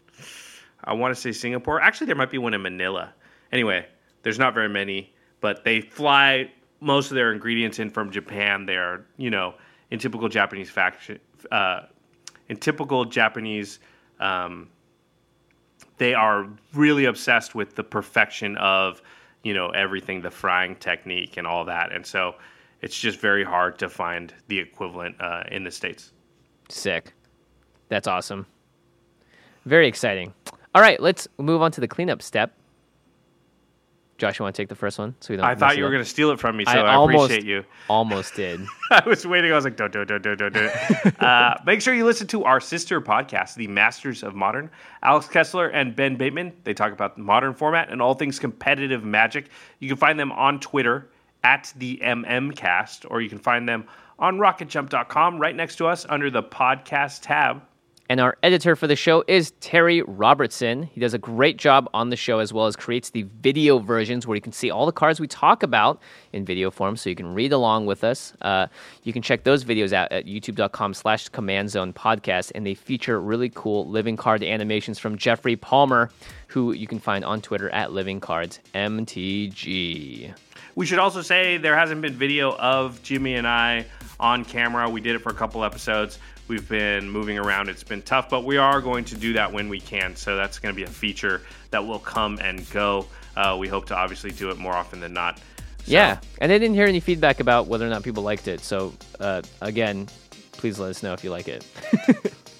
I want to say Singapore. Actually, there might be one in Manila. Anyway, there's not very many, but they fly most of their ingredients in from Japan. They are, you know, in typical Japanese faction, uh, in typical Japanese, um, they are really obsessed with the perfection of, you know, everything, the frying technique and all that. And so it's just very hard to find the equivalent uh, in the States. Sick. That's awesome. Very exciting. All right, let's move on to the cleanup step. Josh, you want to take the first one? So we don't. I thought you were going to steal it from me, so I, I almost, appreciate you. Almost did. I was waiting. I was like, don't, don't, don't, don't, don't, don't. uh, make sure you listen to our sister podcast, The Masters of Modern. Alex Kessler and Ben Bateman, they talk about the modern format and all things competitive magic. You can find them on Twitter, at the M M Cast, or you can find them on rocket jump dot com right next to us under the podcast tab. And our editor for the show is Terry Robertson. He does a great job on the show, as well as creates the video versions where you can see all the cards we talk about in video form, so you can read along with us. Uh, you can check those videos out at youtube dot com slash command zone podcast, and they feature really cool living card animations from Jeffrey Palmer, who you can find on Twitter at living cards M T G. We should also say there hasn't been video of Jimmy and I on camera. We did it for a couple episodes. We've been moving around. It's been tough, but we are going to do that when we can. So that's going to be a feature that will come and go. Uh, we hope to obviously do it more often than not. So. Yeah, and I didn't hear any feedback about whether or not people liked it. So uh, again, please let us know if you like it.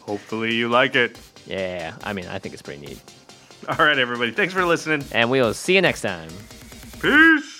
Hopefully you like it. Yeah, I mean, I think it's pretty neat. All right, everybody. Thanks for listening. And we'll see you next time. Peace.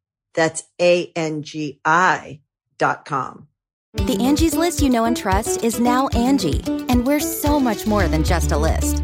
That's A N G I dot com. The Angie's List you know and trust is now Angie, and we're so much more than just a list.